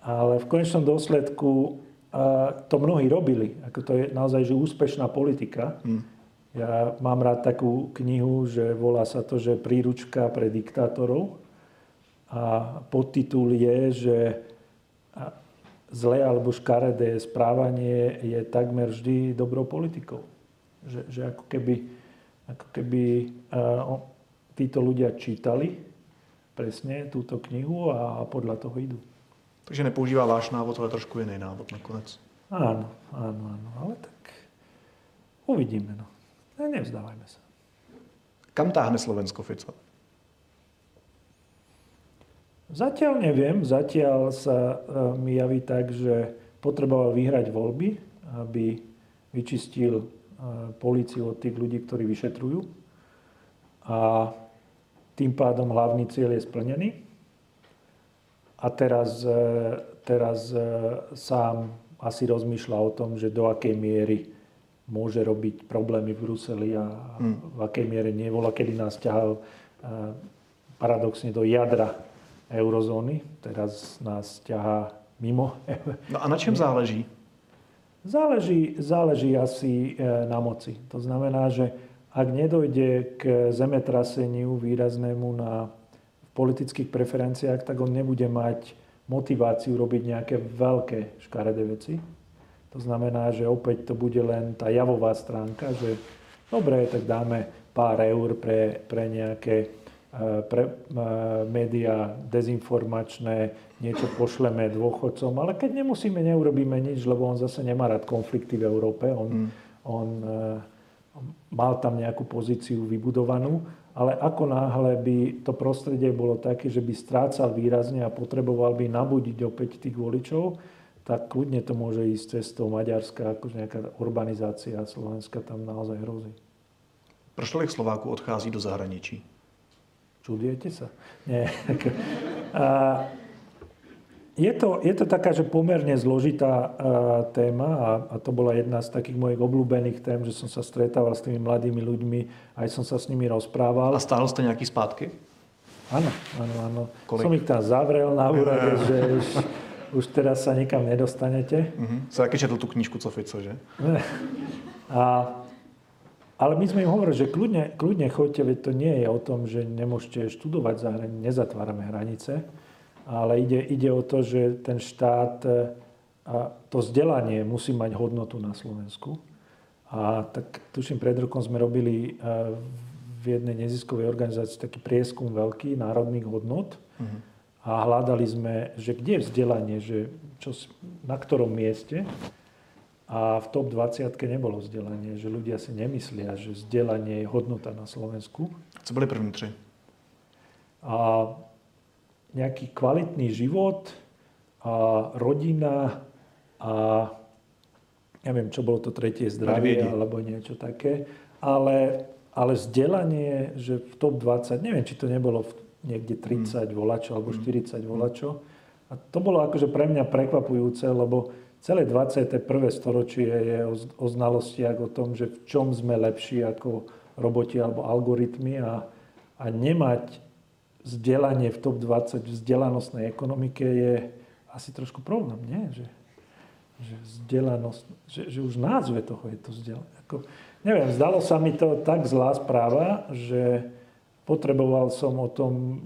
ale v konečnom dôsledku uh, to mnohí robili. Ako to je naozaj že úspešná politika. Mm. Ja mám rád takú knihu, že volá sa to, že príručka pre diktátorov. A podtitul je, že zlé alebo škaredé správanie je takmer vždy dobrou politikou. Že, že ako keby... ako keby uh, títo ľudia čítali presne túto knihu a podľa toho idú. Takže nepoužívá váš návod, ale trošku iný návod nakonec. Áno, áno, áno, ale tak uvidíme. No. Ne, nevzdávajme sa. Kam táhne Slovensko Fico? Zatiaľ neviem. Zatiaľ sa uh, mi javí tak, že potreboval vyhrať voľby, aby vyčistil políciu od tých ľudí, ktorí vyšetrujú. A tým pádom hlavný cieľ je splnený. A teraz, teraz sám asi rozmýšľa o tom, že do akej miery môže robiť problémy v Bruseli a v akej miere nie. Volá, kedy nás ťahal paradoxne do jadra eurozóny. Teraz nás ťahá mimo. No a na čem záleží? Záleží, záleží asi na moci. To znamená, že ak nedojde k zemetraseniu výraznému na politických preferenciách, tak on nebude mať motiváciu robiť nejaké veľké škaredé veci. To znamená, že opäť to bude len tá javová stránka, že dobre, tak dáme pár eur pre, pre nejaké pre médiá dezinformačné, niečo pošleme dôchodcom, ale keď nemusíme, neurobíme nič, lebo on zase nemá rád konflikty v Európe. On, mm. on mal tam nejakú pozíciu vybudovanú, ale ako náhle by to prostredie bolo také, že by strácal výrazne a potreboval by nabudiť opäť tých voličov, tak kľudne to môže ísť cestou Maďarska, akože nejaká urbanizácia Slovenska tam naozaj hrozí. Prošlých Slováku odchází do zahraničí? Čudujete sa? Nie. A je, to, je to taká, že pomerne zložitá téma a, a to bola jedna z takých mojich obľúbených tém, že som sa stretával s tými mladými ľuďmi, aj som sa s nimi rozprával. A stále ste nejaký spátky? Áno, áno, áno. Kolik? Som ich tam zavrel na úrade, že už, už teraz sa nikam nedostanete. Uh-huh. Sa také četl tú knižku, co Fico, že? A... Ale my sme im hovorili, že kľudne, kľudne choďte, veď to nie je o tom, že nemôžete študovať za hranice, nezatvárame hranice, ale ide, ide o to, že ten štát a to vzdelanie musí mať hodnotu na Slovensku. A tak tuším, pred rokom sme robili v jednej neziskovej organizácii taký prieskum veľký národných hodnot mhm. a hľadali sme, že kde je vzdelanie, že čo, na ktorom mieste. A v top dvadsiatke nebolo vzdelanie, že ľudia si nemyslia, že vzdelanie je hodnota na Slovensku. Co boli první tři? A nejaký kvalitný život, a rodina a neviem, čo bolo to tretie, zdravie alebo niečo také. Ale, ale vzdelanie, že v top dvadsať, neviem, či to nebolo v, v niekde tridsať volačov alebo štyridsať volačov. A to bolo akože pre mňa prekvapujúce, lebo celé dvadsiate prvé storočie je o, o znalostiach, o tom, že v čom sme lepší ako roboti alebo algoritmy a, a nemať vzdelanie v top dvadsať v vzdelanostnej ekonomike je asi trošku problém, nie? Že, že vzdelanosť, že, že už v názve toho je to vzdelanie. Ako, neviem, zdalo sa mi to tak zlá správa, že potreboval som o tom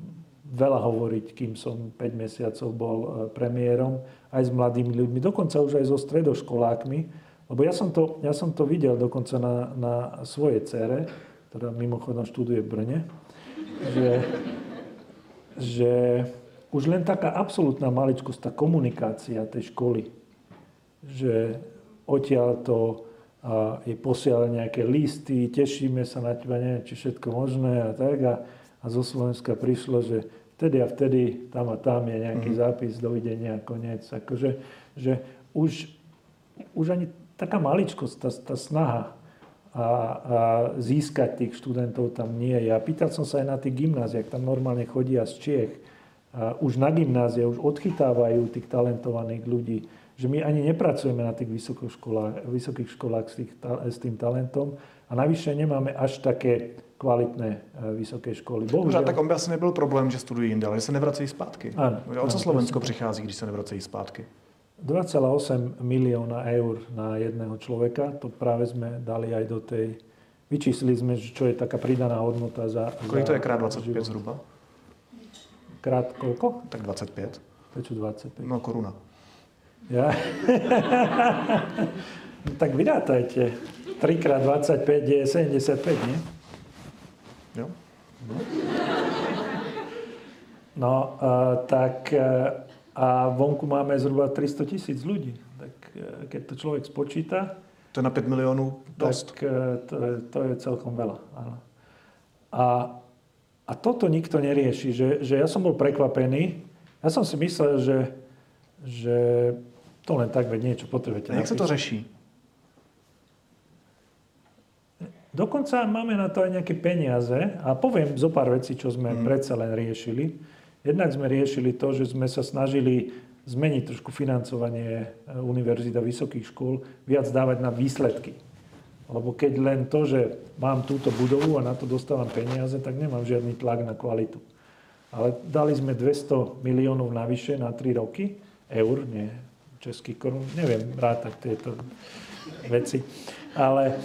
veľa hovoriť, kým som päť mesiacov bol premiérom, aj s mladými ľuďmi, dokonca už aj so stredoškolákmi, lebo ja som to, ja som to videl dokonca na, na svojej dcere, ktorá mimochodom študuje v Brne, že, že už len taká absolútna maličkostá komunikácia tej školy, že odtiaľ to a je posielal nejaké listy, tešíme sa na teba, neviem, či všetko možné a tak a A zo Slovenska prišlo, že vtedy a vtedy, tam a tam je nejaký mm. zápis, dovidenia, koniec. Akože že už, už ani taká maličkosť, tá, tá snaha a, a získať tých študentov tam nie je. A pýtal som sa aj na tých gymnáziách, tam normálne chodia z Čiech. A už na gymnáziách už odchytávajú tých talentovaných ľudí. Že my ani nepracujeme na tých vysokých školách, vysokých školách s, tých, s tým talentom a navyše nemáme až také kvalitné vysoké školy. Bohužel. Tak on by asi nebyl problém, že studují jinde, ale že se nevracejí zpátky. Ano, o co Slovensko přichází, když se nevracejí zpátky? dva celé osem milióna eur na jedného človeka. To práve sme dali aj do tej... Vyčíslili sme, čo je taká pridaná hodnota za... Kolik to je krát dvadsaťpäť život. Zhruba? Krát koľko? Tak dvadsaťpäť. Prečo dvadsaťpäť? No koruna. Ja? No, tak vydátajte. tri krát dvadsaťpäť je sedemdesiatpäť, nie? Jo. No, no uh, tak uh, a vonku máme zhruba tristotisíc ľudí. Tak uh, keď to človek spočíta... To je na päť miliónov dost. Tak uh, to, to je celkom veľa. Áno. A, a toto nikto nerieši. Že, že ja som bol prekvapený. Ja som si myslel, že, že to len tak veď niečo potrebujete. Jak sa to řeší? Dokonca máme na to aj nejaké peniaze a poviem zo pár vecí, čo sme mm. predsa len riešili. Jednak sme riešili to, že sme sa snažili zmeniť trošku financovanie univerzít a vysokých škôl, viac dávať na výsledky. Lebo keď len to, že mám túto budovu a na to dostávam peniaze, tak nemám žiadny tlak na kvalitu. Ale dali sme dvesto miliónov navyše na tri roky, eur, nie českých korún, neviem rátať tieto veci, ale...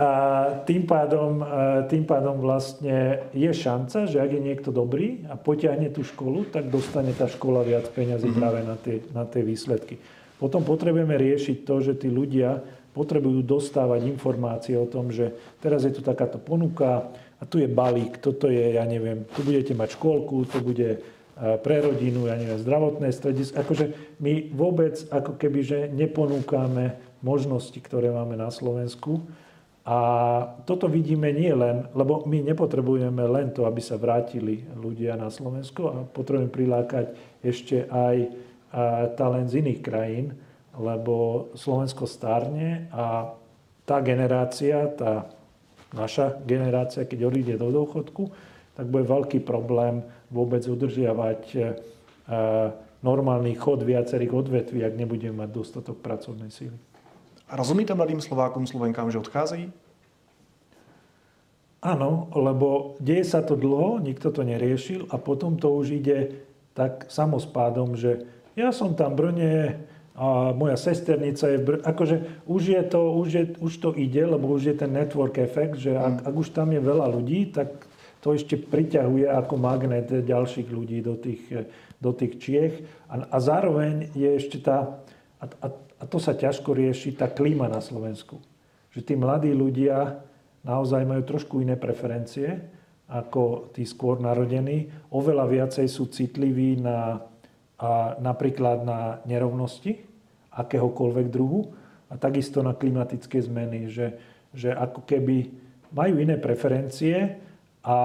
A tým pádom, tým pádom vlastne je šanca, že ak je niekto dobrý a potiahne tú školu, tak dostane tá škola viac peňazí mm-hmm. práve na tie, na tie výsledky. Potom potrebujeme riešiť to, že tí ľudia potrebujú dostávať informácie o tom, že teraz je tu takáto ponuka a tu je balík, toto je, ja neviem, tu budete mať škôlku, to bude pre rodinu, ja neviem, zdravotné stredisko. Akože my vôbec ako keby, že neponúkame možnosti, ktoré máme na Slovensku. A toto vidíme nie len, lebo my nepotrebujeme len to, aby sa vrátili ľudia na Slovensko a potrebujeme prilákať ešte aj talent z iných krajín, lebo Slovensko starne a tá generácia, tá naša generácia, keď odíde do dôchodku, tak bude veľký problém vôbec udržiavať normálny chod viacerých odvetví, ak nebudeme mať dostatok pracovnej síly. A rozumíte mladým Slovákom, Slovenkám, že odcházejí? Áno, lebo deje sa to dlho, nikto to neriešil a potom to už ide tak samospádom, že ja som tam v Brne a moja sesternica je v Brne. Akože už, je to, už, je, už to ide, lebo už je ten network efekt, že ak, ak už tam je veľa ľudí, tak to ešte priťahuje ako magnet ďalších ľudí do tých, do tých Čiech. A, a zároveň je ešte tá... A, a, A to sa ťažko rieši, tá klíma na Slovensku. Že tí mladí ľudia naozaj majú trošku iné preferencie ako tí skôr narodení. Oveľa viacej sú citliví na, a napríklad na nerovnosti akéhokoľvek druhu a takisto na klimatické zmeny. Že, že ako keby majú iné preferencie a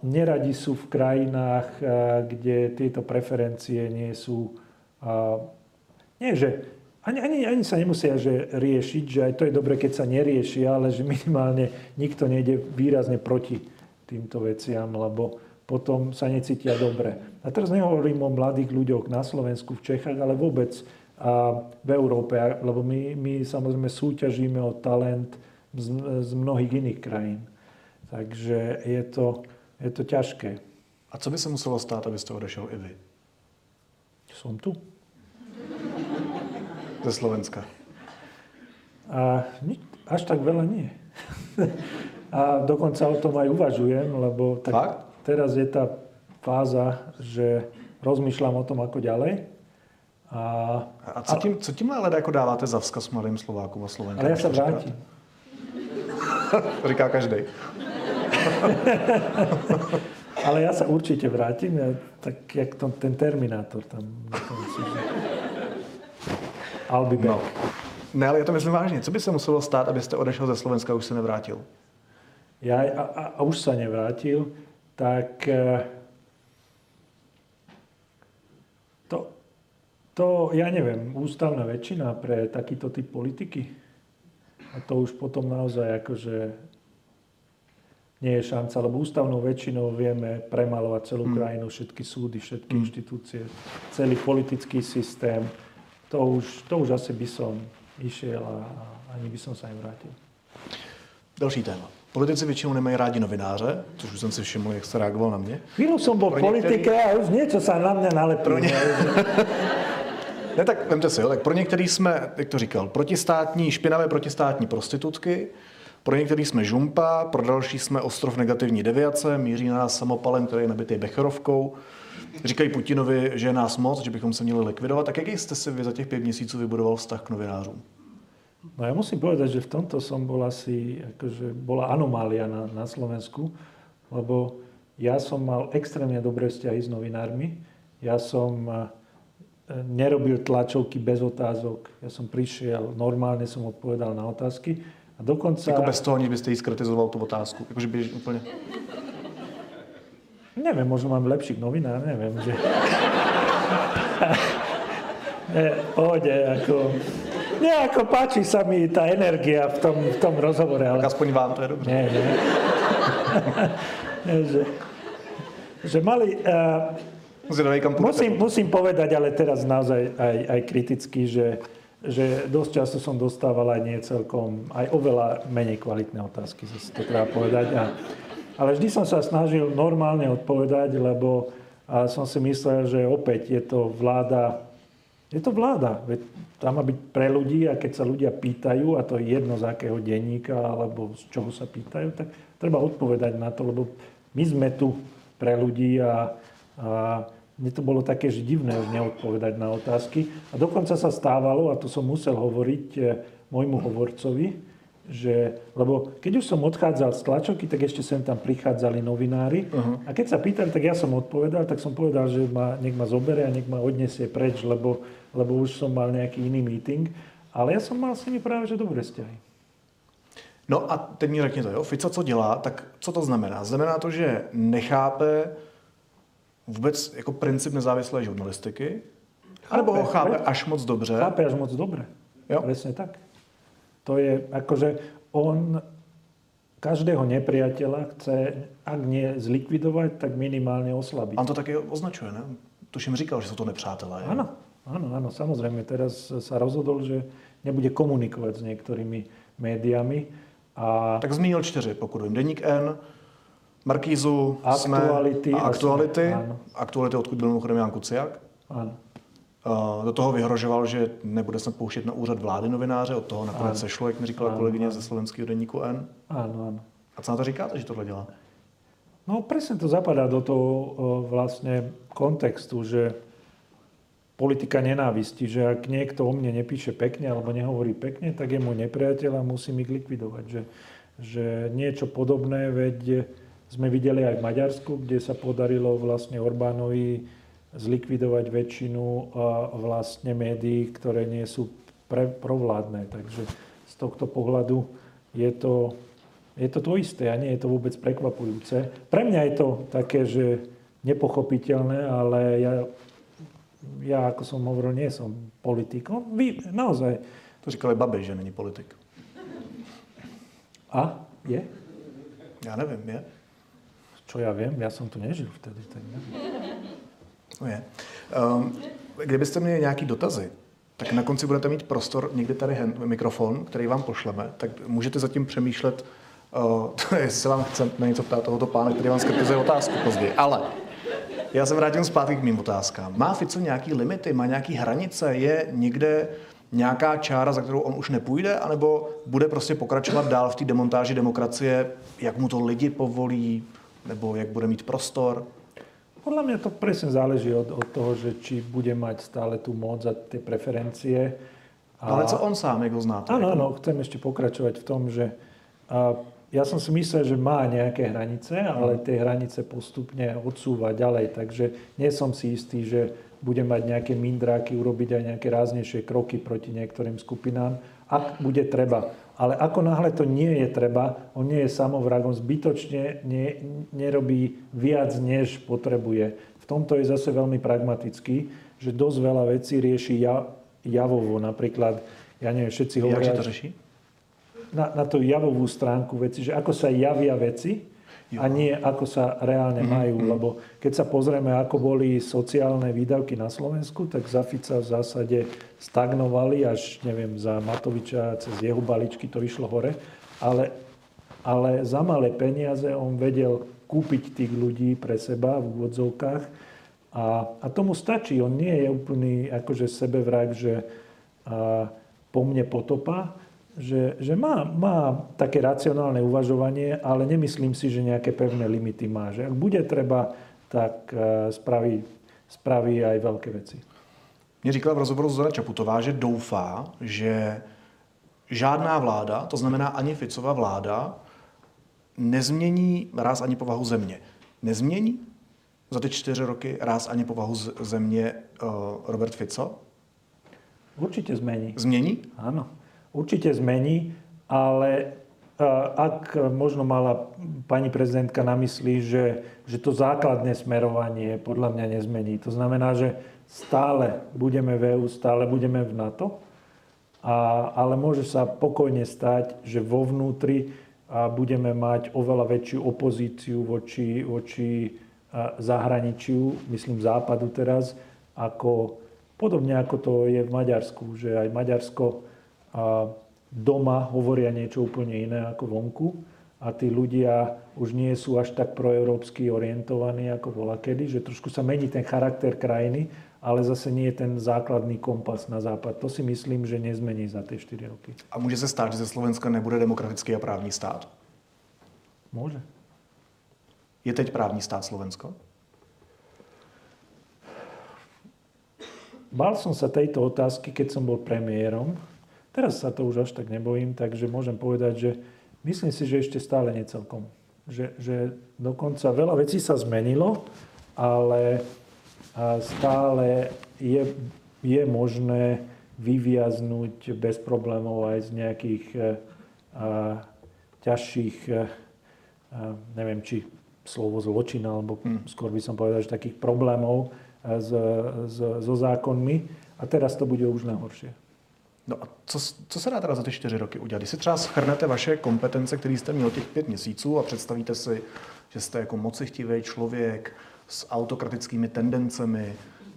neradi sú v krajinách, kde tieto preferencie nie sú... Nie, že... Ani, ani, ani sa nemusia že riešiť, že aj to je dobre, keď sa neriešia, ale že minimálne nikto nejde výrazne proti týmto veciam, lebo potom sa necítia dobre. A teraz nehovorím o mladých ľuďoch na Slovensku, v Čechách, ale vôbec a v Európe, lebo my, my samozrejme súťažíme o talent z, z mnohých iných krajín. Takže je to, je to ťažké. A co by se muselo stát, aby ste odešel i vy? Som tu. Ze Slovenska. A až tak veľa nie. A dokonca o tom aj uvažujem, lebo tak tak? Teraz je tá fáza, že rozmýšľam o tom, ako ďalej. A, a co, tím, co tímhle ale jako dáváte za vzkaz mladým Slovákům a Slovenkám? Ale já se vrátím. Říká každej. Ale já se určitě vrátím, já, tak jak to, ten Terminátor tam. I'll be back. No. Ne, ale já to myslím vážně. Co by se muselo stát, abyste odešel ze Slovenska a už se nevrátil? Já a, a, a už se nevrátil, tak... To, ja neviem, ústavná väčšina pre takýto typ politiky. A to už potom naozaj akože nie je šanca, lebo ústavnou väčšinou vieme premalovať celú mm. krajinu, všetky súdy, všetky mm. inštitúcie, celý politický systém. To už, to už asi by som išiel a ani by som sa nevrátil. Další téma. Politici většinou nemají rádi novináře, což už jsem si všiml, jak jste reagoval na mě. Chvíli jsem byl politika a už něco se na mě nalepilo. Ně... ne, tak vemte si, jo, tak pro některý jsme, jak to říkal, protistátní, špinavé protistátní prostitutky, pro některý jsme žumpa, pro další jsme ostrov negativní deviace, míří na nás samopalem, který je nabitý Becherovkou. Říkají Putinovi, že je nás moc, že bychom se měli likvidovat. Tak jaký jste si vy za těch pět měsíců vybudoval vztah k novinářům? No ja musím povedať, že v tomto som bol asi, akože bola anomália na, na Slovensku, lebo ja som mal extrémne dobré vzťahy s novinármi. Ja som nerobil tlačovky bez otázok. Ja som prišiel, normálne som odpovedal na otázky. A dokonca... Jako bez toho, než by ste ich skritizoval tú otázku? Jakože by úplne... Neviem, možno mám lepších novinár, neviem, že... Ode, ako... Nejako páči sa mi tá energia v tom, v tom rozhovore, ale... Tak aspoň vám to je dobré. Nie, nie. že, že mali... Uh, musím, musím povedať, ale teraz naozaj aj, aj kriticky, že, že dosť často som dostával aj nie celkom, aj oveľa menej kvalitné otázky, zase to treba povedať. A, ale vždy som sa snažil normálne odpovedať, lebo a som si myslel, že opäť je to vláda... Je to vláda, veď tam má byť pre ľudí a keď sa ľudia pýtajú, a to je jedno z akého denníka alebo z čoho sa pýtajú, tak treba odpovedať na to, lebo my sme tu pre ľudí a, a mne to bolo také, že divné už neodpovedať na otázky. A dokonca sa stávalo, a to som musel hovoriť môjmu hovorcovi, že, lebo keď už som odchádzal z tlačovky, tak ešte sem tam prichádzali novinári uh-huh. a keď sa pýtali, tak ja som odpovedal, tak som povedal, že ma, nech ma zoberie a nech ma odniesie preč, lebo lebo už som mal nejaký iný meeting, ale ja som mal s nimi práve, že dobré vzťahy. No a teď mi řekněte, jo, Fico co dělá, tak co to znamená? Znamená to, že nechápe vůbec jako princip nezávislé žurnalistiky? Alebo ho chápe až moc dobře? Chápe až moc dobře, presne tak. To je akože, on každého nepriateľa chce, ak nie zlikvidovať, tak minimálne oslabiť. On to také označuje, ne? Tuším říkal, že sú to nepřátelé. Áno. Áno, áno, samozrejme, teraz sa rozhodol, že nebude komunikovať s niektorými médiami. A... Tak zmínil čtyři, pokud vím. Deník N, Markízu, Aktuality, a Aktuality. Áno. Aktuality, odkud byl mimochodem Jan Kuciak. Áno. Do toho vyhrožoval, že nebude snad pouštět na úřad vlády novináře, od toho nakonec sešlo, jak mi říkala áno, kolegyně áno. ze slovenského deníku N. Áno, áno. A co na to říkáte, že tohle dělá? No, presne to zapadá do toho vlastne kontextu, že politika nenávisti, že ak niekto o mne nepíše pekne alebo nehovorí pekne, tak je môj nepriateľ a musím ich likvidovať. Že, že niečo podobné, veď sme videli aj v Maďarsku, kde sa podarilo vlastne Orbánovi zlikvidovať väčšinu vlastne médií, ktoré nie sú pre, provládne. Takže z tohto pohľadu je to, je to to isté a nie je to vôbec prekvapujúce. Pre mňa je to také, že nepochopiteľné, ale ja... Ja, ako som hovoril, nie som politik. No, vy, naozaj. To říkal aj Babiš, že není politik. A? Je? Ja neviem, je. Čo ja viem, ja som tu nežil vtedy. Tak ne? No je. Um, kdybyste měli nějaký dotazy, tak na konci budete mít prostor, někde tady hen, mikrofon, který vám pošleme, tak můžete zatím přemýšlet, uh, jestli se vám chcem na něco ptát tohoto pána, který vám skritizuje otázku později. Ale já se vrátím zpátky k mým otázkám. Má Fico nějaký limity, má nějaký hranice, je někde nějaká čára, za kterou on už nepůjde, anebo bude prostě pokračovat dál v té demontáži demokracie, jak mu to lidi povolí, nebo jak bude mít prostor? Podľa mňa to presne záleží od, od toho, že či bude mať stále tú moc a tie preferencie. A... Ale co on sám, jak ho zná? Áno, áno, chcem ešte pokračovať v tom, že a, ja som si myslel, že má nejaké hranice, ale tie hranice postupne odsúva ďalej, takže nie som si istý, že bude mať nejaké mindráky, urobiť aj nejaké ráznejšie kroky proti niektorým skupinám, ak bude treba. Ale ako náhle to nie je treba, on nie je samovragom, zbytočne ne, nerobí viac, než potrebuje. V tomto je zase veľmi pragmatický, že dosť veľa vecí rieši ja, javovo. Napríklad, ja neviem, všetci hovoria... Jak to rieši? Na, na tú javovú stránku veci, že ako sa javia veci a nie ako sa reálne majú. Mm-hmm. Lebo keď sa pozrieme, ako boli sociálne výdavky na Slovensku, tak za Fica v zásade... stagnovali, až neviem, za Matoviča, cez jeho balíčky to išlo hore, ale, ale za malé peniaze on vedel kúpiť tých ľudí pre seba v úvodzovkách a, a tomu stačí. On nie je úplný akože sebevrak, že a, po mne potopa, že, že má, má také racionálne uvažovanie, ale nemyslím si, že nejaké pevné limity má. Že ak bude treba, tak a, spraví, spraví aj veľké veci. Mě říkala v rozhovoru Zuzana Čaputová, že doufá, že žádná vláda, to znamená ani Ficova vláda, nezmění ráz ani povahu země. Nezmění za ty čtyři roky ráz ani povahu země uh, Robert Fico? Určitě změní. Změní? Ano, určitě změní, ale uh, ak možno mala paní prezidentka na mysli, že, že to základné smerovanie podle mě nezmění. To znamená, že stále budeme v é ú, stále budeme v NATO, a, ale môže sa pokojne stať, že vo vnútri a budeme mať oveľa väčšiu opozíciu voči, voči a, zahraničiu, myslím západu teraz, ako, podobne ako to je v Maďarsku, že aj Maďarsko a, doma hovoria niečo úplne iné ako vonku a tí ľudia už nie sú až tak proeurópsky orientovaní ako volakedy, že trošku sa mení ten charakter krajiny, ale zase nie je ten základný kompas na západ. To si myslím, že nezmení za tie štyri roky. A môže sa stát, že ze Slovenska nebude demokratický a právní stát? Môže. Je teď právní stát Slovensko? Bál som sa tejto otázky, keď som bol premiérom. Teraz sa to už až tak nebojím, takže môžem povedať, že myslím si, že ešte stále necelkom. Že, že dokonca veľa vecí sa zmenilo, ale... a stále je, je možné vyviaznúť bez problémov aj z nejakých a, ťažších, a, neviem, či slovo zločin, alebo hmm. skôr by som povedal, že takých problémov s, s, so zákonmi. A teraz to bude už nahoršie. No a co, co se dá teda za ty čtyři roky udělat? Když si třeba shrnete vaše kompetence, které jste měl těch pět měsíců a představíte si, že jste jako mocichtivý člověk, s autokratickými tendencemi.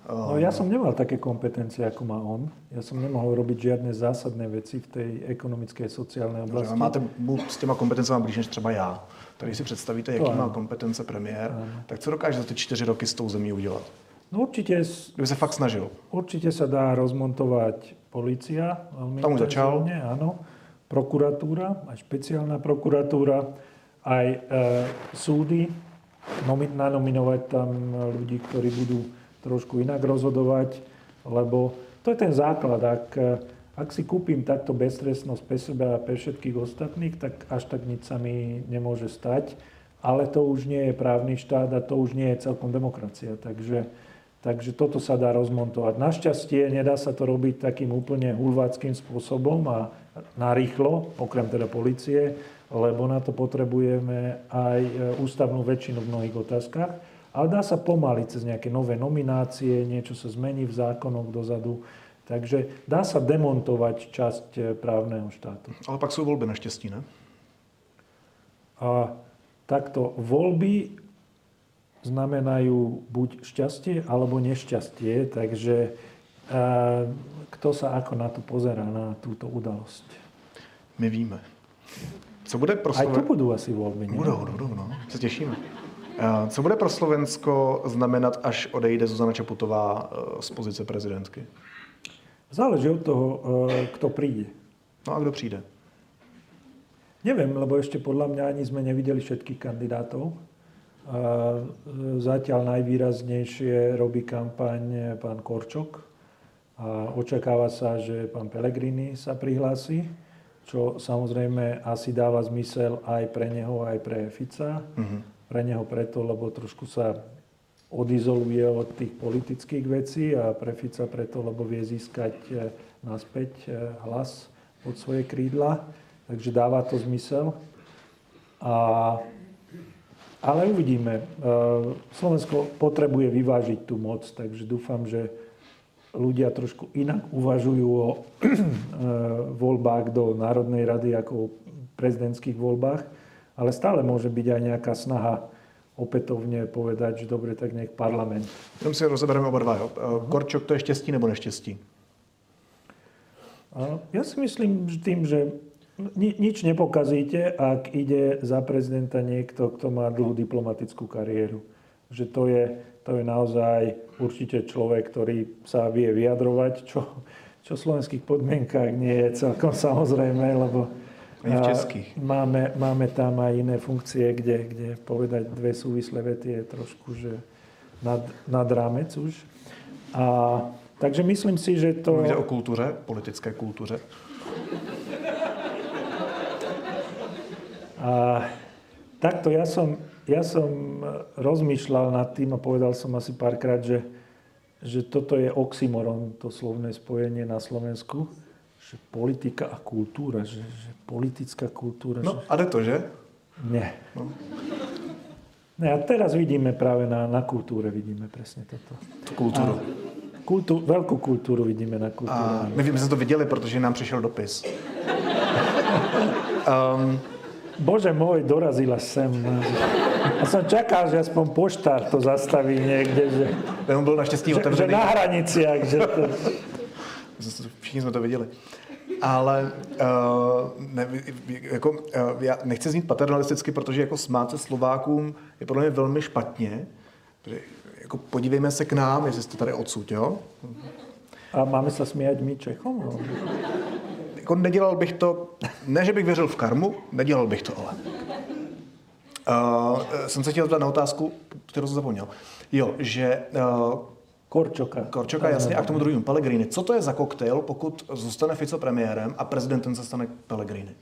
No ja som nemal také kompetencie, ako má on. Ja som nemohol robiť žiadne zásadné veci v tej ekonomickej, sociálnej oblasti. No, máte s těma kompetencemi blíž než třeba já. Tak když si představíte, jaký má kompetence premiér, ano. Tak co dokáže za ty čtyři roky s tou zemí udělat? No určitě... Kdyby se fakt snažil. Určitě se dá rozmontovať policia. Tam už začal. Zemne, áno. Prokuratúra, aj špeciálna prokuratúra, aj e, súdy. Nanominovať tam ľudí, ktorí budú trošku inak rozhodovať, lebo to je ten základ. Ak, ak si kúpim takto beztrestnosť pre seba a pre všetkých ostatných, tak až tak nič sa mi nemôže stať. Ale to už nie je právny štát a to už nie je celkom demokracia. Takže, takže toto sa dá rozmontovať. Našťastie nedá sa to robiť takým úplne hulváckým spôsobom a narýchlo, okrem teda polície, lebo na to potrebujeme aj ústavnú väčšinu v mnohých otázkach. Ale dá sa pomaliť cez nejaké nové nominácie, niečo sa zmení v zákonoch dozadu. Takže dá sa demontovať časť právneho štátu. Ale pak sú voľby našťastí, ne? A takto voľby znamenajú buď šťastie alebo nešťastie, takže kto sa ako na to pozerá, na túto udalosť? My víme. Co bude pro Slovensko? A to budou asi volby, ne? Budou, budou, no. Se těšíme. Co bude pro Slovensko znamenat, až odejde Zuzana Čaputová z pozice prezidentky? Záleží od toho, kto príde. No a kdo přijde? Neviem, lebo ešte podľa mňa ani sme nevideli všetkých kandidátov. Zatiaľ najvýraznejšie robí kampaň pán Korčok a očakáva sa, že pán Pellegrini sa prihlási, čo samozrejme asi dáva zmysel aj pre neho, aj pre Fica. Mm-hmm. Pre neho preto, lebo trošku sa odizoluje od tých politických vecí a pre Fica preto, lebo vie získať naspäť hlas od svoje krídla. Takže dáva to zmysel. A Ale uvidíme. Slovensko potrebuje vyvážiť tú moc, takže dúfam, že ľudia trošku inak uvažujú o voľbách do Národnej rady ako o prezidentských voľbách, ale stále môže byť aj nejaká snaha opätovne povedať, že dobre, tak nech parlament. Tam si rozebereme oba dva. Korčok, to je šťastí nebo nešťastí? Ja si myslím tým, že nič nepokazíte, ak ide za prezidenta niekto, kto má dlhú diplomatickú kariéru. Že to je, to je naozaj určite človek, ktorý sa vie vyjadrovať, čo, čo v slovenských podmienkách nie je celkom samozrejme, lebo v českých. Máme, máme tam aj iné funkcie, kde, kde povedať dve súvislé vety je trošku že nad, nad rámec už. A, takže myslím si, že to... Mluvíte o kultuře, politické kultuře? A takto ja som, ja som rozmýšľal nad tým a povedal som asi párkrát, že, že toto je oxymoron, to slovné spojenie na Slovensku. Že politika a kultúra, že, že politická kultúra. No že... a je to, že? Nie. No. Ne, a teraz vidíme práve na, na kultúre, vidíme presne toto. Kultúru. Kultu, veľkú kultúru vidíme na kultúre. My sme to videli, pretože nám prišiel dopis. um... Bože môj, dorazila sem. A som čakal, že aspoň poštár to zastaví niekde, že, on bol naštěstí otevřený. Že na hraniciach. Že to... Všichni sme to viděli. Ale uh, ne, jako, uh, já nechci znít paternalisticky, protože jako smát se Slovákům je podle mě velmi špatně. Protože, jako, podívejme se k nám, jestli jste tady odsud, jo? A máme se smějať my Čechom? No? Jako nedělal bych to, ne, že bych věřil v karmu, nedělal bych to, ale. Uh, jsem se chtěl dát na otázku, kterou jsem zapomněl. Jo, že... Uh, Korčoka. Korčoka, jasně, a k tomu druhému Pellegrini. Co to je za koktejl, pokud zůstane Fico premiérem a prezidentem se stane Pellegrini?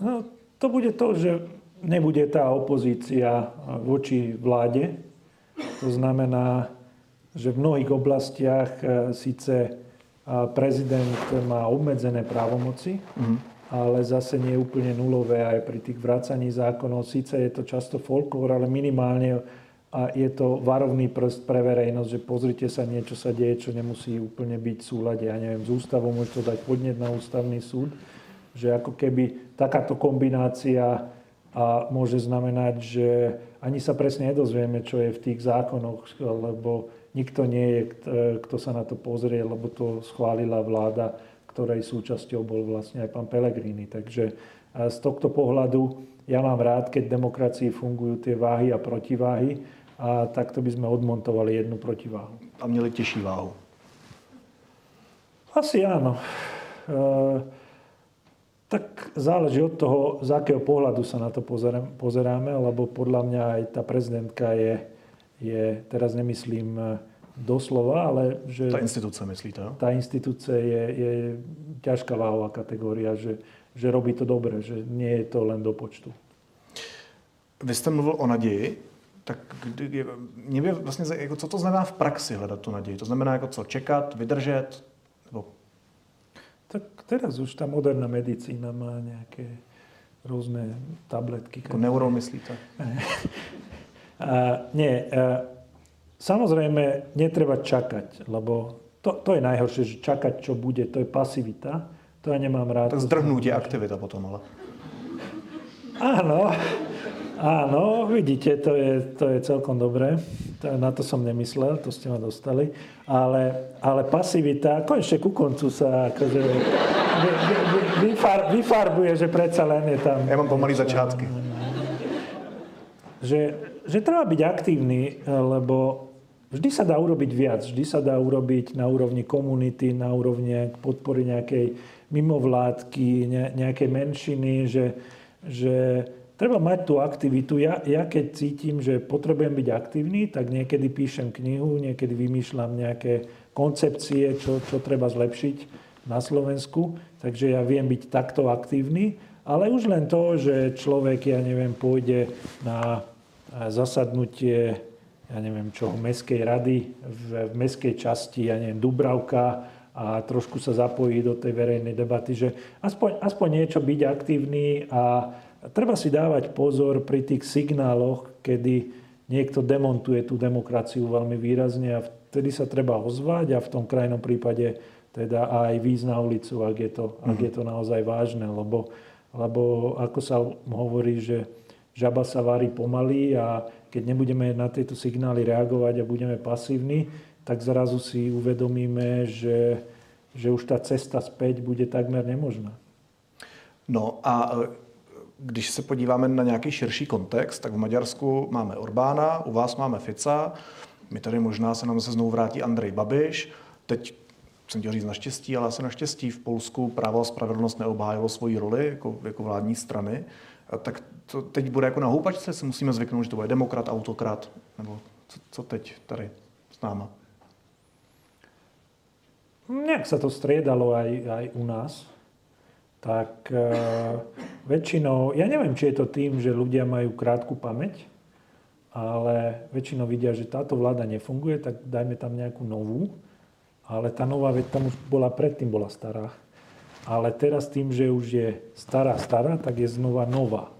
No, to bude to, že nebude tá opozícia voči vláde. To znamená, že v mnohých oblastiach sice... A prezident má obmedzené právomoci, mm. ale zase nie je úplne nulové aj pri tých vracaní zákonov. Sice je to často folklór, ale minimálne je to varovný prst pre verejnosť, že pozrite sa, niečo sa deje, čo nemusí úplne byť v súlade. Ja neviem, z ústavu môže to dať podnet na ústavný súd, že ako keby takáto kombinácia a môže znamenať, že ani sa presne nedozvieme, čo je v tých zákonoch, lebo nikto nie je, kto sa na to pozrie, lebo to schválila vláda, ktorej súčasťou bol vlastne aj pán Pellegrini. Takže z tohto pohľadu ja mám rád, keď v demokracii fungujú tie váhy a protiváhy a takto by sme odmontovali jednu protiváhu. A měli těžší váhu? Asi áno. E- Tak záleží od toho, z akého pohľadu sa na to pozeráme, lebo podľa mňa aj tá prezidentka je, je teraz nemyslím doslova, ale že... Tá institúcia myslíte, no? Tá institúcia je, je ťažká váhová kategória, že, že robí to dobre, že nie je to len do počtu. Vy jste mluvil o naději, tak kdy, mě by vlastně, jako, co to znamená v praxi hledat tu naději? To znamená jako co, čekat, vydržet, nebo... Tak teraz už tá moderná medicína má nejaké rôzne tabletky. Ako neuro myslíte? Nie. Samozrejme, netreba čakať, lebo to, to je najhoršie, že čakať, čo bude, to je pasivita. To ja nemám rád. Tak zdrhnúť je aktivita potom, ale... Áno, Áno, vidíte, to je, to je celkom dobré. Na to som nemyslel, to ste ma dostali. Ale, ale pasivita, konečne ku koncu sa akože vyfar, vyfarbuje, že predsa len je tam... Ja mám pomaly začiatky. Že, že treba byť aktívny, lebo vždy sa dá urobiť viac. Vždy sa dá urobiť na úrovni komunity, na úrovni podpory nejakej mimovládky, nejakej menšiny, že... že treba mať tú aktivitu. Ja, ja keď cítim, že potrebujem byť aktívny, tak niekedy píšem knihu, niekedy vymýšľam nejaké koncepcie, čo, čo treba zlepšiť na Slovensku. Takže ja viem byť takto aktívny. Ale už len to, že človek, ja neviem, pôjde na zasadnutie, ja neviem čo, mestskej rady v, v mestskej časti, ja neviem, Dubravka, a trošku sa zapojí do tej verejnej debaty, že aspoň, aspoň niečo byť aktívny. A treba si dávať pozor pri tých signáloch, kedy niekto demontuje tú demokraciu veľmi výrazne a vtedy sa treba ozvať a v tom krajnom prípade teda aj výjsť na ulicu, ak je to, ak je to naozaj vážne. Lebo, lebo ako sa hovorí, že žaba sa varí pomaly a keď nebudeme na tieto signály reagovať a budeme pasívni, tak zrazu si uvedomíme, že, že už tá cesta späť bude takmer nemožná. No a... Když se podíváme na nějaký širší kontext, tak v Maďarsku máme Orbána, u vás máme Fica, my tady možná se nám zase znovu vrátí Andrej Babiš. Teď jsem chtěl říct naštěstí, ale asi naštěstí v Polsku právo a spravedlnost neobhájilo svoji roli jako, jako vládní strany. A tak to teď bude jako na houpačce, si musíme zvyknout, že to bude demokrat, autokrat, nebo co, co teď tady s náma? Nějak se to striedalo aj, aj u nás. Tak e, väčšinou, ja neviem, či je to tým, že ľudia majú krátku pamäť, ale väčšinou vidia, že táto vláda nefunguje, tak dajme tam nejakú novú. Ale tá nová, veď tam už bola predtým, bola stará. Ale teraz tým, že už je stará, stará, tak je znova nová.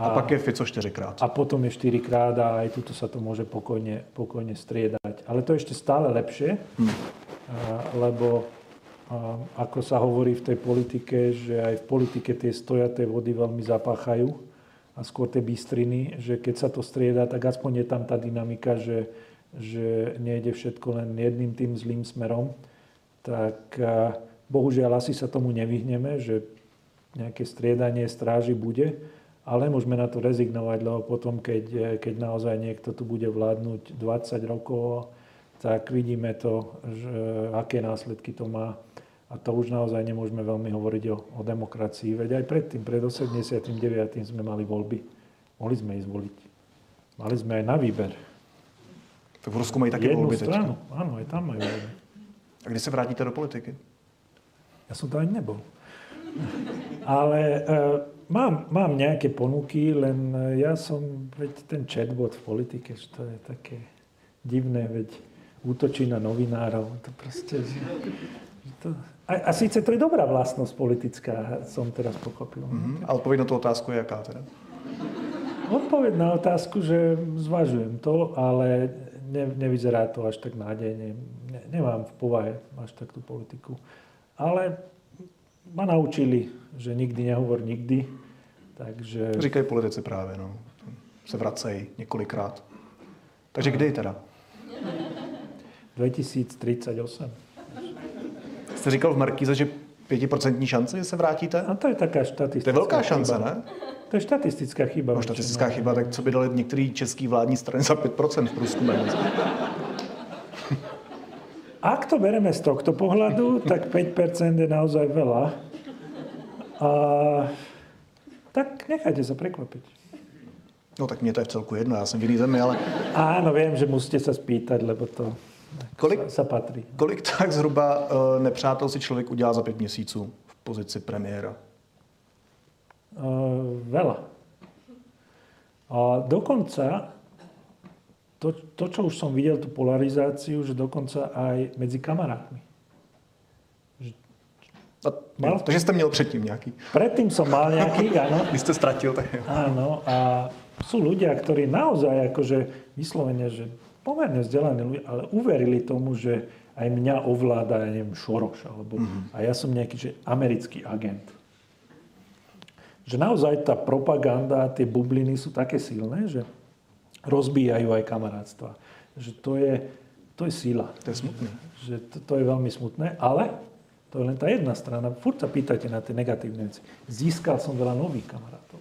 A, a pak je Fico štyrikrát. A potom je štyrikrát a aj tuto sa to môže pokojne, pokojne striedať. Ale to je ešte stále lepšie, hmm. a, lebo... A ako sa hovorí v tej politike, že aj v politike tie stojaté vody veľmi zapáchajú a skôr tie bystriny, že keď sa to strieda, tak aspoň je tam tá dynamika, že, že nejde všetko len jedným tým zlým smerom. Tak bohužiaľ asi sa tomu nevyhneme, že nejaké striedanie stráži bude, ale môžeme na to rezignovať, lebo potom, keď, keď naozaj niekto tu bude vládnuť dvadsať rokov, tak vidíme to, že aké následky to má. A to už naozaj nemôžeme veľmi hovoriť o, o demokracii. Veď aj predtým, pred osemdesiatdeväť sme mali voľby. Mohli sme ísť voliť. Mali sme aj na výber. Tak v Rusku majú také voľby teď. Jednu stranu, áno, aj tam majú voľby. A kde sa vrátite do politiky? Ja som tam ani nebol. Ale e, mám, mám nejaké ponuky, len ja som, veď ten chatbot v politike, že to je také divné, veď útočí na novinárov. To proste... To, a, a síce to je dobrá vlastnosť politická, som teraz pochopil. Mm-hmm. A odpoveď na tú otázku je aká teda? Odpoveď na otázku, že zvažujem to, ale ne, nevyzerá to až tak nádejne. Ne, nemám v povahe až tak tú politiku. Ale ma naučili, že nikdy nehovor nikdy. Takže... Říkají politici práve, no. Se vracejí několikrát. Takže kdy teda? dvetisíctridsaťosem. Jste říkal v Markíze, že pětiprocentní šance, že se vrátíte? A to je taká štatistická. To je velká šance, chyba. Ne? To je štatistická chyba. No, štatistická no. chyba, tak co by dali některý český vládní strany za päť percent v průzkumu? Ak to bereme z tohto pohľadu, tak päť percent je naozaj veľa. A tak nechajte sa prekvapiť. No tak mne to je v celku jedno, ja som v iný zemi, ale... Áno, viem, že musíte sa spýtať, lebo to... Kolik, sa patrí. Kolik tak zhruba uh, nepřátel si člověk udělá za pět měsíců v pozici premiéra? Uh, veľa. A dokonca, to, to, čo už som videl, tú polarizáciu, že dokonca aj medzi kamarátmi. Že... A, mal... Takže ste měl předtím nejaký. Predtým som mal nejaký, áno. Vy ste stratil. Tak... Áno, a sú ľudia, ktorí naozaj akože vyslovene, že pomerne vzdelaní ľudia, ale uverili tomu, že aj mňa ovláda, ja neviem, Šoroš, alebo mm-hmm. a ja som nejaký že americký agent. že naozaj tá propaganda, tie bubliny sú také silné, že rozbíjajú aj kamarátstva. Že to je, to je síla. To je smutné. Že to, to je veľmi smutné, ale to je len tá jedna strana. Furt sa pýtajte na tie negatívne veci. Získal som veľa nových kamarátov.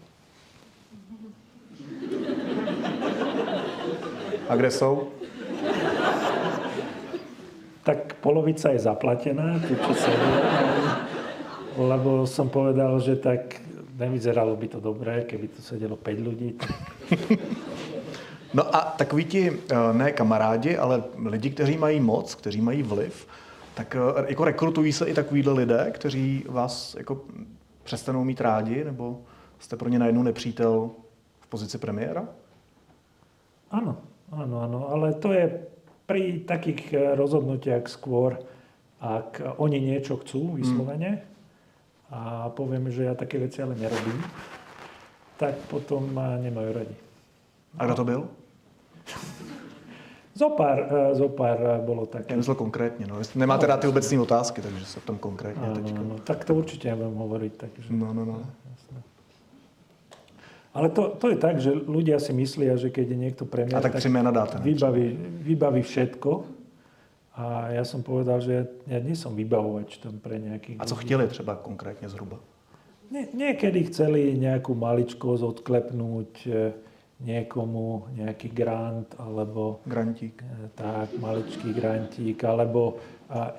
A kde sú? Tak polovica je zaplatená, to čo sa lebo som povedal, že tak nevyzeralo by to dobré, keby tu sedelo päť ľudí. Tak... No a takoví ti, ne kamarádi, ale lidi, kteří mají moc, kteří mají vliv, tak jako rekrutují se i takovýhle lidé, kteří vás jako přestanou mít rádi, nebo jste pro ně najednou nepřítel v pozici premiéra? Ano, ano, ano, ale to je pri takých rozhodnutiach skôr, ak oni niečo chcú vyslovene, hmm. a poviem, že ja také veci ale nerobím, tak potom ma nemajú radi. A kto to byl? Zopár, zopár bolo také. Ja myslel konkrétne. No. Nemáte no, rád tie obecné otázky, takže sa tam konkrétne áno, teďka... No, tak to určite nebudem hovoriť. Takže... No, no, no. Jasné. Ale to, to je tak, že ľudia si myslia, že keď je niekto premiér, tak, tak dáte, vybaví, vybaví všetko. A já jsem povedal, že já nejsem vybavovač tam pre nějakých... A co chtěli třeba konkrétně zhruba? Ně, někdy chceli nějakou maličkost odklepnout někomu, nějaký grant, alebo... Grantík. Tak, maličký grantík, alebo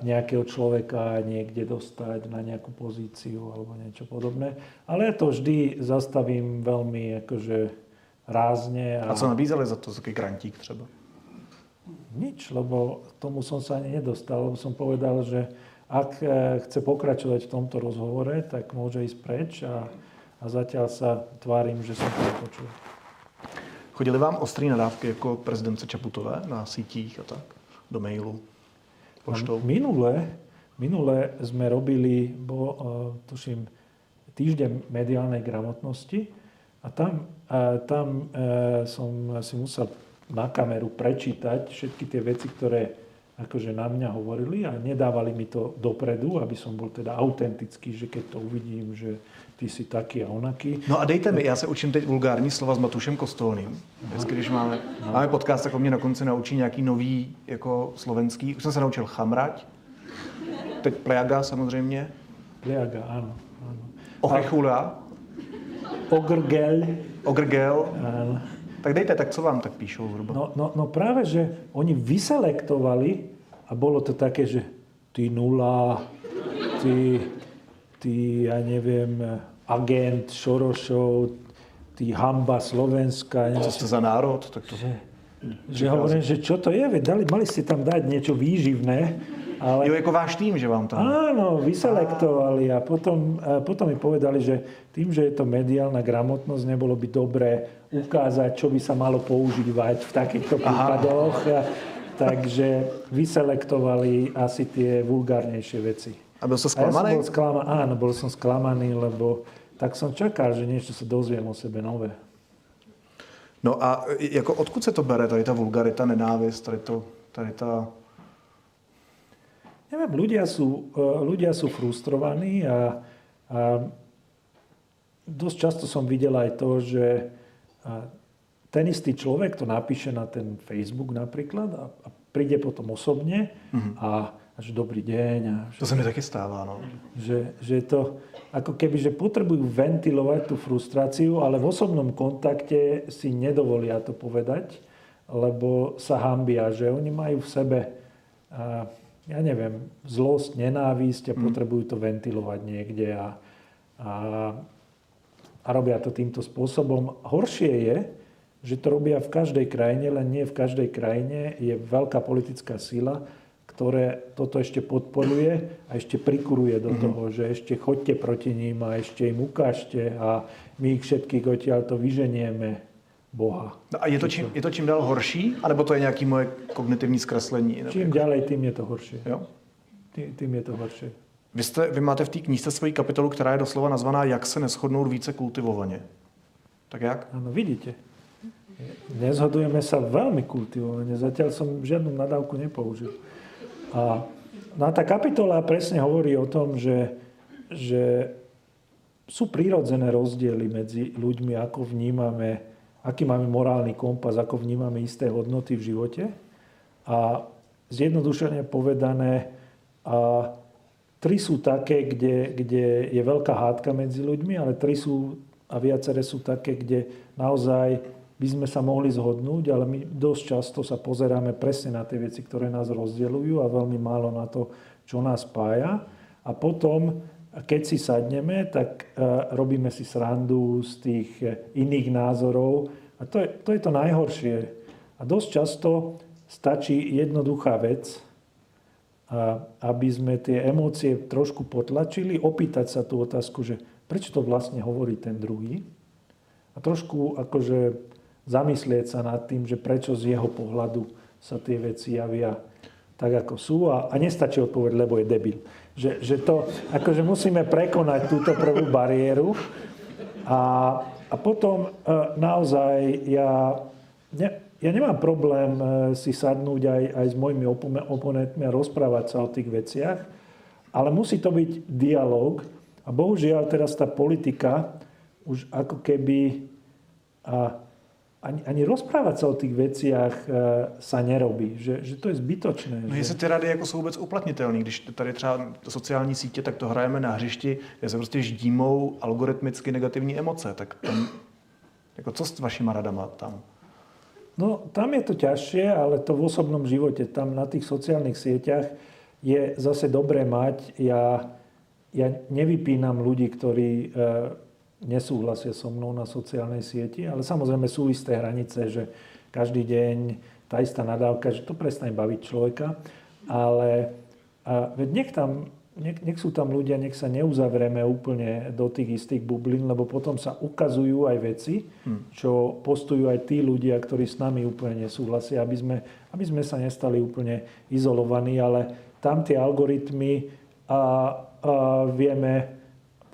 nějakého člověka někde dostať na nějakou pozíciu, alebo něco podobné. Ale já to vždy zastavím velmi jakože rázně. A, a co nabízeli za to, taký grantík třeba? Nič, lebo tomu som sa ani nedostal, lebo som povedal, že ak chce pokračovať v tomto rozhovore, tak môže ísť preč a, a zatiaľ sa tvárim, že som to nepočul. Chodili vám ostrý nadávky ako prezidence Čaputové na sítích a tak? Do mailu? Poštou? Minule, minule sme robili, bo, tuším, týždeň mediálnej gramotnosti a tam, a tam e, som si musel na kameru prečítať všetky tie veci, ktoré akože na mňa hovorili a nedávali mi to dopredu, aby som bol teda autentický, že keď to uvidím, že ty si taký a onaký. No a dejte mi, já se učím teď vulgární slova s Matušem Kostolným. Vždycky, když máme, no. máme podcast, tak o mě na konci naučí nějaký nový jako slovenský. Už jsem se naučil chamrať. Teď plejaga samozřejmě. Plejaga, ano. ano. Ochrechula. Ogrgel. Ogrgel. Áno. Tak dejte, tak co vám tak píšou zhruba? No, no, no práve, že oni vyselektovali a bolo to také, že ty nula, ty, ty ja neviem, agent Šorošov, ty hamba Slovenska. Co ste za národ? Tak to... Že, že hovorím, že čo to je? Dali, mali ste tam dať niečo výživné. Ale... Jo, ako váš tým, že vám tam... Áno, vyselektovali a potom, a potom mi povedali, že tým, že je to mediálna gramotnosť, nebolo by dobré ukázať, čo by sa malo používať v takýchto prípadoch. Aha. Takže vyselektovali asi tie vulgárnejšie veci. A bol som sklamaný? Bol sklama... Áno, bol som sklamaný, lebo tak som čakal, že niečo sa dozviem o sebe nové. No a jako, odkud se to bere, tady tá vulgarita, nenávist, tady, to, tady tá... Neviem, ľudia sú, ľudia sú frustrovaní a, a dosť často som videl aj to, že ten istý človek to napíše na ten Facebook napríklad a, a príde potom osobne mm-hmm. a, a že dobrý deň. A že, to sa mi také stáva, no. Že, že to ako keby, že potrebujú ventilovať tú frustráciu, ale v osobnom kontakte si nedovolia to povedať, lebo sa hanbia, že oni majú v sebe... A, ja neviem, zlosť, nenávisť a mm. potrebujú to ventilovať niekde a, a, a robia to týmto spôsobom. Horšie je, že to robia v každej krajine, len nie v každej krajine je veľká politická sila, ktoré toto ešte podporuje a ešte prikuruje do mm. toho, že ešte choďte proti ním a ešte im ukážte a my ich všetkých odtiaľ to vyženieme. Boha. No a je to, čím, je to čím dál horší? A nebo to je nějaké moje kognitivní zkreslení? Čím dále, tím je to horší. Jo? Tý, tím je to horší. Vy, jste, vy máte v té knížce svoji kapitolu, která je doslova nazvaná Jak se neshodnout více kultivovaně. Tak jak? Ano, vidíte. Nezhodujeme se velmi kultivovaně. Zatiaľ jsem žiadnu nadávku nepoužil. A, no a tá kapitola presne hovorí o tom, že, že sú prírodzené rozdiely medzi ľuďmi, ako vnímame, aký máme morálny kompas, ako vnímame isté hodnoty v živote. A zjednodušene povedané, a tri sú také, kde, kde je veľká hádka medzi ľuďmi, ale tri sú a viaceré sú také, kde naozaj by sme sa mohli zhodnúť, ale my dosť často sa pozeráme presne na tie veci, ktoré nás rozdeľujú a veľmi málo na to, čo nás spája. A potom, keď si sadneme, tak robíme si srandu z tých iných názorov. A to je to, je to najhoršie. A dosť často stačí jednoduchá vec, aby sme tie emócie trošku potlačili, opýtať sa tú otázku, že prečo to vlastne hovorí ten druhý? A trošku akože zamyslieť sa nad tým, že prečo z jeho pohľadu sa tie veci javia tak, ako sú. A, a nestačí odpovedať, lebo je debil. Že, že to, akože musíme prekonať túto prvú bariéru. A, a potom naozaj ja, ne, ja nemám problém si sadnúť aj, aj s mojimi oponentmi a rozprávať sa o tých veciach. Ale musí to byť dialog. A bohužiaľ teraz tá politika už ako keby a, ani, ani rozprávať sa o tých veciach a, sa nerobí. Že, že to je zbytočné. No že... jestli ty rady jako jsou vůbec uplatnitelný. Když tady třeba sociální sítě, tak to hrajeme na hřišti, kde se prostě ždímou algoritmicky negativní emoce. Tak tam, jako co s vašima radama tam? No tam je to ťažšie, ale to v osobnom živote. Tam na tých sociálnych sieťach je zase dobré mať... Ja, Ja nevypínam ľudí, ktorí nesúhlasia so mnou na sociálnej sieti, ale samozrejme sú isté hranice, že každý deň tá istá nadávka, že to prestane baviť človeka, ale veď nech tam, nech, nech sú tam ľudia, nech sa neuzavrieme úplne do tých istých bublín, lebo potom sa ukazujú aj veci, čo postujú aj tí ľudia, ktorí s nami úplne nesúhlasia, aby sme, aby sme sa nestali úplne izolovaní, ale tam tie algoritmy a vieme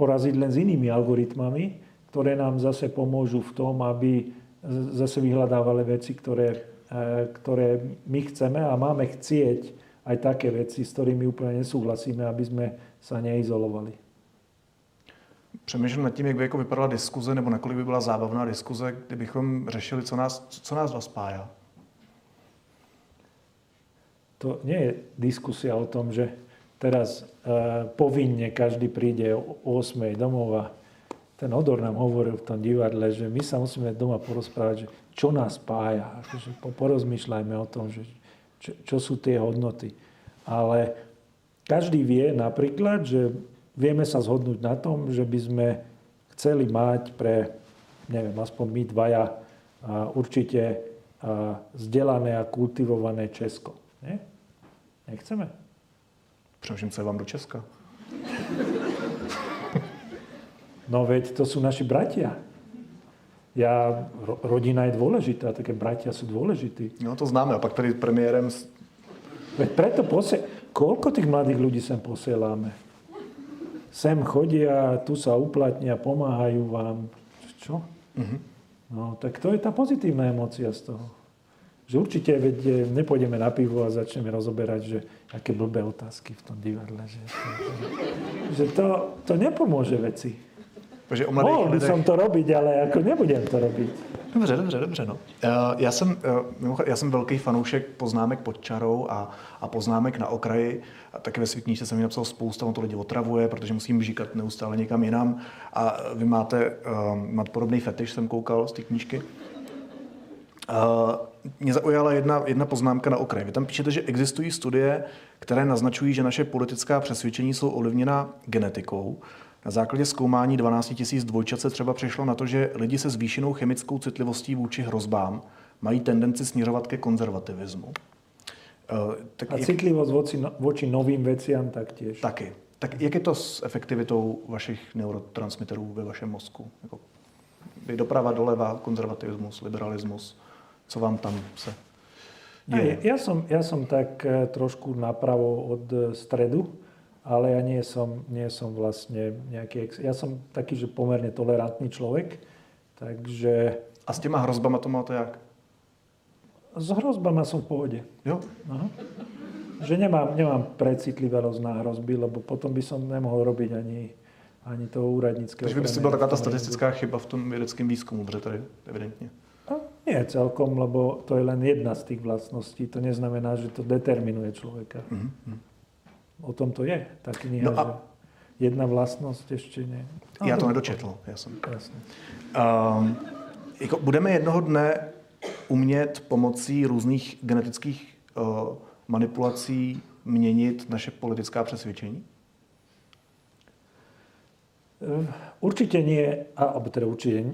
poraziť len s inými algoritmami, ktoré nám zase pomôžu v tom, aby zase vyhľadávali veci, ktoré, ktoré my chceme a máme chcieť aj také veci, s ktorými úplne nesúhlasíme, aby sme sa neizolovali. Přemýšlím nad tím, jak by jako vypadala diskuze, nebo nakolik by byla zábavná diskuze, kdybychom řešili, co nás, co nás dva spája. To nie je diskusia o tom, že teraz e, povinne každý príde o ôsmej domov a ten Ódor nám hovoril v tom divadle, že my sa musíme doma porozprávať, že čo nás spája. Akože porozmýšľajme o tom, že čo, čo sú tie hodnoty. Ale každý vie napríklad, že vieme sa zhodnúť na tom, že by sme chceli mať pre, neviem, aspoň my dvaja a určite a vzdelané a kultivované Česko. Nie? Nechceme? Přemýšlím, co je vám do Česka. No veď, to sú naši bratia. Ja, ro, rodina je dôležitá, také bratia sú dôležití. No to známe, a pak tady premiérem... Veď preto posie... Koľko tých mladých ľudí sem posielame? Sem chodia, tu sa uplatnia, pomáhajú vám. Čo? Mm-hmm. No tak to je tá pozitívna emócia z toho. Že určite veď, nepôjdeme na pivo a začneme rozoberať, že aké blbé otázky v tom divadle. Že, že to, to nepomôže veci. Bože, Mohl by som to robiť, ale ako nebudem to robiť. Dobře, dobře, dobře. No. Uh, já, jsem, uh, já jsem velký fanoušek poznámek pod čarou a, a poznámek na okraji. A taky ve své knížce jsem mi napsal spousta, on to lidi otravuje, protože musím říkat neustále někam jinam. A vy máte, uh, máte podobný fetiš, jsem koukal z té knížky. Uh, Mě zaujala jedna, jedna poznámka na okraj. Vy tam píšete, že existují studie, které naznačují, že naše politická přesvědčení jsou ovlivněna genetikou. Na základě zkoumání dvanáct tisíc dvojčat se třeba přišlo na to, že lidi se zvýšenou chemickou citlivostí vůči hrozbám mají tendenci směřovat ke konzervativismu. Uh, tak A jak... citlivost voči, voči novým veciam taktiež. Taky. Tak jak je to s efektivitou vašich neurotransmiterů ve vašem mozku? Jako doprava, doleva, konzervativismus, liberalismus. Co vám tam se deje? Ja som, ja som tak trošku napravo od stredu, ale ja nie som, nie som vlastne nejaký... Ex... Ja som taký, že pomerne tolerantný človek, takže... A s těma hrozbama to máte jak? S hrozbama som v pohode. Jo? Aha. Že nemám, nemám precitlivelosť na hrozby, lebo potom by som nemohol robiť ani, ani toho úradnického. Takže by si byla taková ta statistická chyba v tom vědeckém výzkumu, protože tady evidentně. No, nie celkom, lebo to je len jedna z tých vlastností. To neznamená, že to determinuje človeka. Mm-hmm. O tom to je. Ta kniha, no a... jedna vlastnost ještě ne. A já to nedočetl. Já jsem. Jasně. Um, jako budeme jednoho dne umět pomocí různých genetických uh, manipulací měnit naše politická přesvědčení? Určite nie, a teda určite,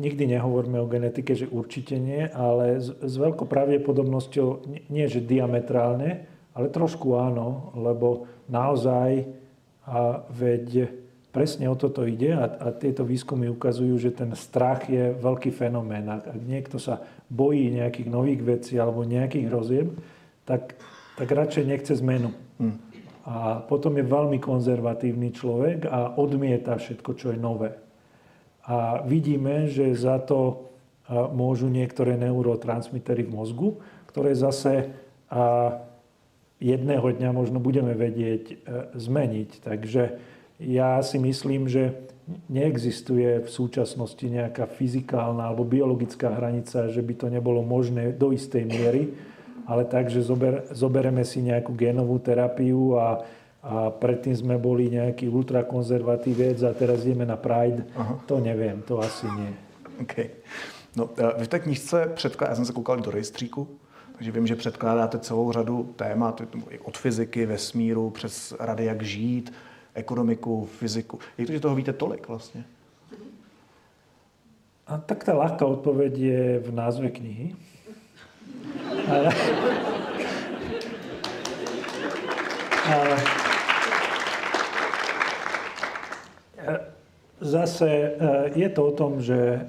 nikdy nehovoríme o genetike, že určite nie, ale s, s veľkou pravdepodobnosťou, nie že diametrálne, ale trošku áno, lebo naozaj a veď presne o toto ide a, a tieto výskumy ukazujú, že ten strach je veľký fenomén. Ak niekto sa bojí nejakých nových vecí alebo nejakých hrozieb, tak, tak radšej nechce zmenu. Hmm. A potom je veľmi konzervatívny človek a odmieta všetko, čo je nové. A vidíme, že za to môžu niektoré neurotransmitery v mozgu, ktoré zase jedného dňa možno budeme vedieť zmeniť. Takže ja si myslím, že neexistuje v súčasnosti nejaká fyzikálna alebo biologická hranica, že by to nebolo možné do istej miery. Ale takže zober, zobereme si nejakú génovú terapiu a, a predtým sme boli nejaký ultrakonzervatívec a teraz ideme na Pride. Aha. To neviem, to asi nie. Okay. No, vy v té knižce předkládáte, já jsem se koukal do rejstříku, takže vím, že předkládáte celou řadu témat, od fyziky, vesmíru, přes rady, jak žít, ekonomiku, fyziku. Jak to, že toho víte tolik vlastně? A tak ta ľahká odpověď je v názve knihy. Ale, ale, zase je to o tom, že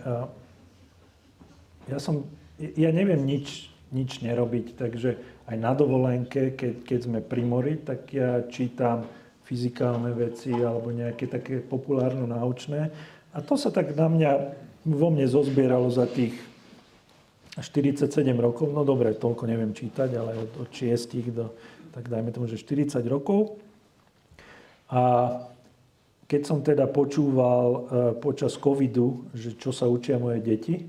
ja, som, ja neviem nič, nič nerobiť, takže aj na dovolenke, keď, keď sme pri mori, tak ja čítam fyzikálne veci alebo nejaké také populárno-náučné. A to sa tak na mňa, vo mne zozbieralo za tých štyridsaťsedem rokov, no dobre, toľko neviem čítať, ale od, od šiestich do, tak dajme tomu, že štyridsať rokov. A keď som teda počúval e, počas covidu, že čo sa učia moje deti,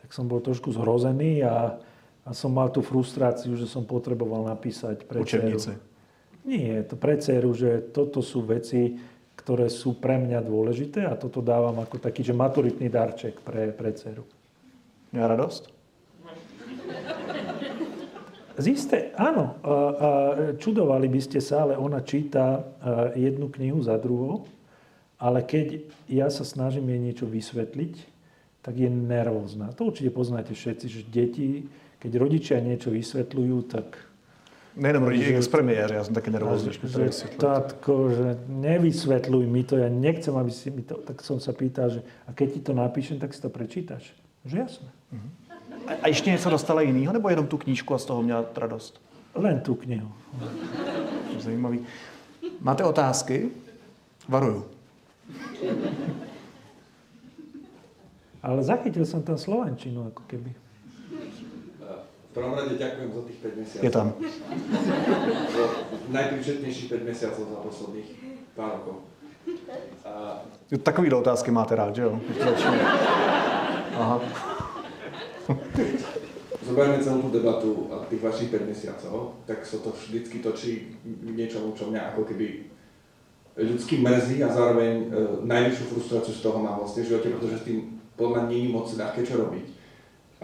tak som bol trošku zhrozený a, a som mal tú frustráciu, že som potreboval napísať pre dceru. Učebnice? Nie, to pre dceru, že toto sú veci, ktoré sú pre mňa dôležité a toto dávam ako taký, že maturitný darček pre, pre dceru. Mňa radosť? Zisté, áno, čudovali by ste sa, ale ona číta jednu knihu za druhou, ale keď ja sa snažím jej niečo vysvetliť, tak je nervózna. To určite poznáte všetci, že deti, keď rodičia niečo vysvetľujú, tak... Nejenom rodičia, expremiér, ja som také nervózny. Že, tátko, že nevysvetľuj mi to, ja nechcem, aby si mi to... Tak som sa pýtal, že a keď ti to napíšem, tak si to prečítaš. Že jasné. Mhm. A ještě něco dostala jinýho, nebo jenom tu knížku a z toho měla radost? Len tu knihu. Zajímavý. Máte otázky? Varuju. Ale zachytil jsem tam slovenčinu, jako keby. V prvom rade ďakujem za tých päť mesiacov. Je tam. Najpríčetnejších päť mesiacov za posledných pár rokov. A... Takovýhle otázky máte rád, že jo? Aha. Zoberme celú tú debatu tých vašich päť mesiacov, tak sa to vždycky točí niečomu, čo mňa ako keby ľudský mrzí a zároveň e, najvyššiu frustráciu z toho mám vlastne v živote, pretože s tým podľa mňa nie je moc ľahké čo robiť.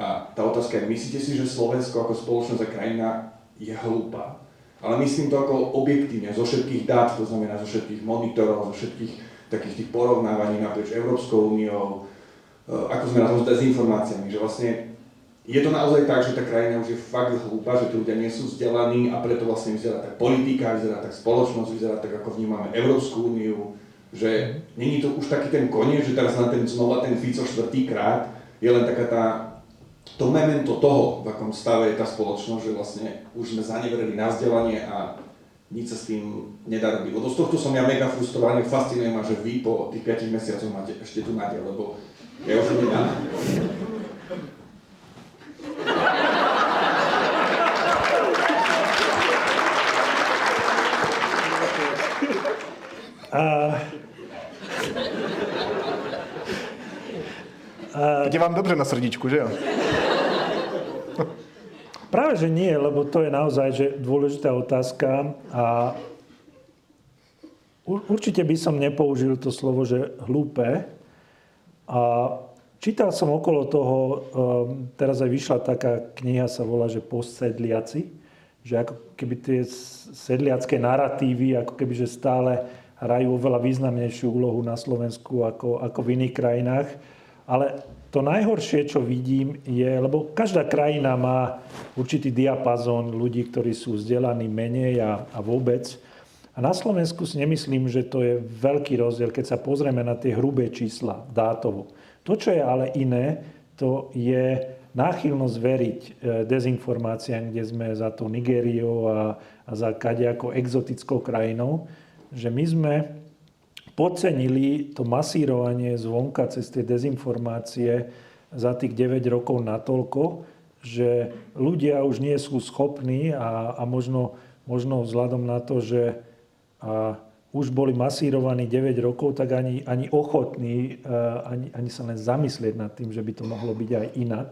A tá otázka je, myslíte si, že Slovensko ako spoločnosť a krajina je hlúpa? Ale myslím to ako objektívne, zo všetkých dát, to znamená zo všetkých monitorov, zo všetkých takých tých porovnávaní naprieč Európskou úniou, e, ako sme na to s informáciami, že vlastne je to naozaj tak, že tá krajina už je fakt hlúpa, že tí ľudia nie sú vzdelaní a preto vlastne vyzerá tak politika, vyzerá tak spoločnosť, vyzerá tak, ako vnímame Európsku úniu, že není to už taký ten koniec, že teraz na ten znova ten Fico štvrtýkrát je len taká tá, to memento toho, v akom stave je tá spoločnosť, že vlastne už sme zaneverili na vzdelanie a nič sa s tým nedá robiť. Lebo z tohto som ja mega frustrovaný, fascinuje ma, že vy po tých piatich mesiacoch máte ešte tu nádej, lebo ja už nie mám. A... je vám dobře na srdíčku, že jo? Práve, že nie, lebo to je naozaj že dôležitá otázka a určite by som nepoužil to slovo, že hlúpe. A čítal som okolo toho, teraz aj vyšla taká kniha, sa volá, že Postsedliaci, že ako keby tie sedliacké naratívy, ako keby, že stále hrajú oveľa významnejšiu úlohu na Slovensku ako, ako v iných krajinách. Ale to najhoršie, čo vidím, je, lebo každá krajina má určitý diapazón ľudí, ktorí sú vzdelaní menej a, a vôbec. A na Slovensku si nemyslím, že to je veľký rozdiel, keď sa pozrieme na tie hrubé čísla dátovo. To, čo je ale iné, to je náchylnosť veriť dezinformáciám, kde sme za tou Nigériou a, a za kadejakou exotickou krajinou, že my sme podcenili to masírovanie zvonka cez tie dezinformácie za tých deväť rokov natoľko, že ľudia už nie sú schopní a, a možno, možno vzhľadom na to, že a, už boli masírovaní deväť rokov, tak ani, ani ochotní, ani, ani sa len zamyslieť nad tým, že by to mohlo byť aj inak.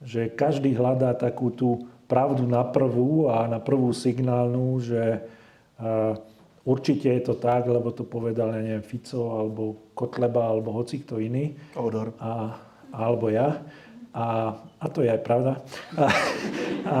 Že každý hľadá takú tú pravdu na prvú a na prvú signálnu, že uh, určite je to tak, lebo to povedal, ja neviem, Fico, alebo Kotleba, alebo hoci kto iný. Ódor. A, alebo ja. A, a to je aj pravda. A, a,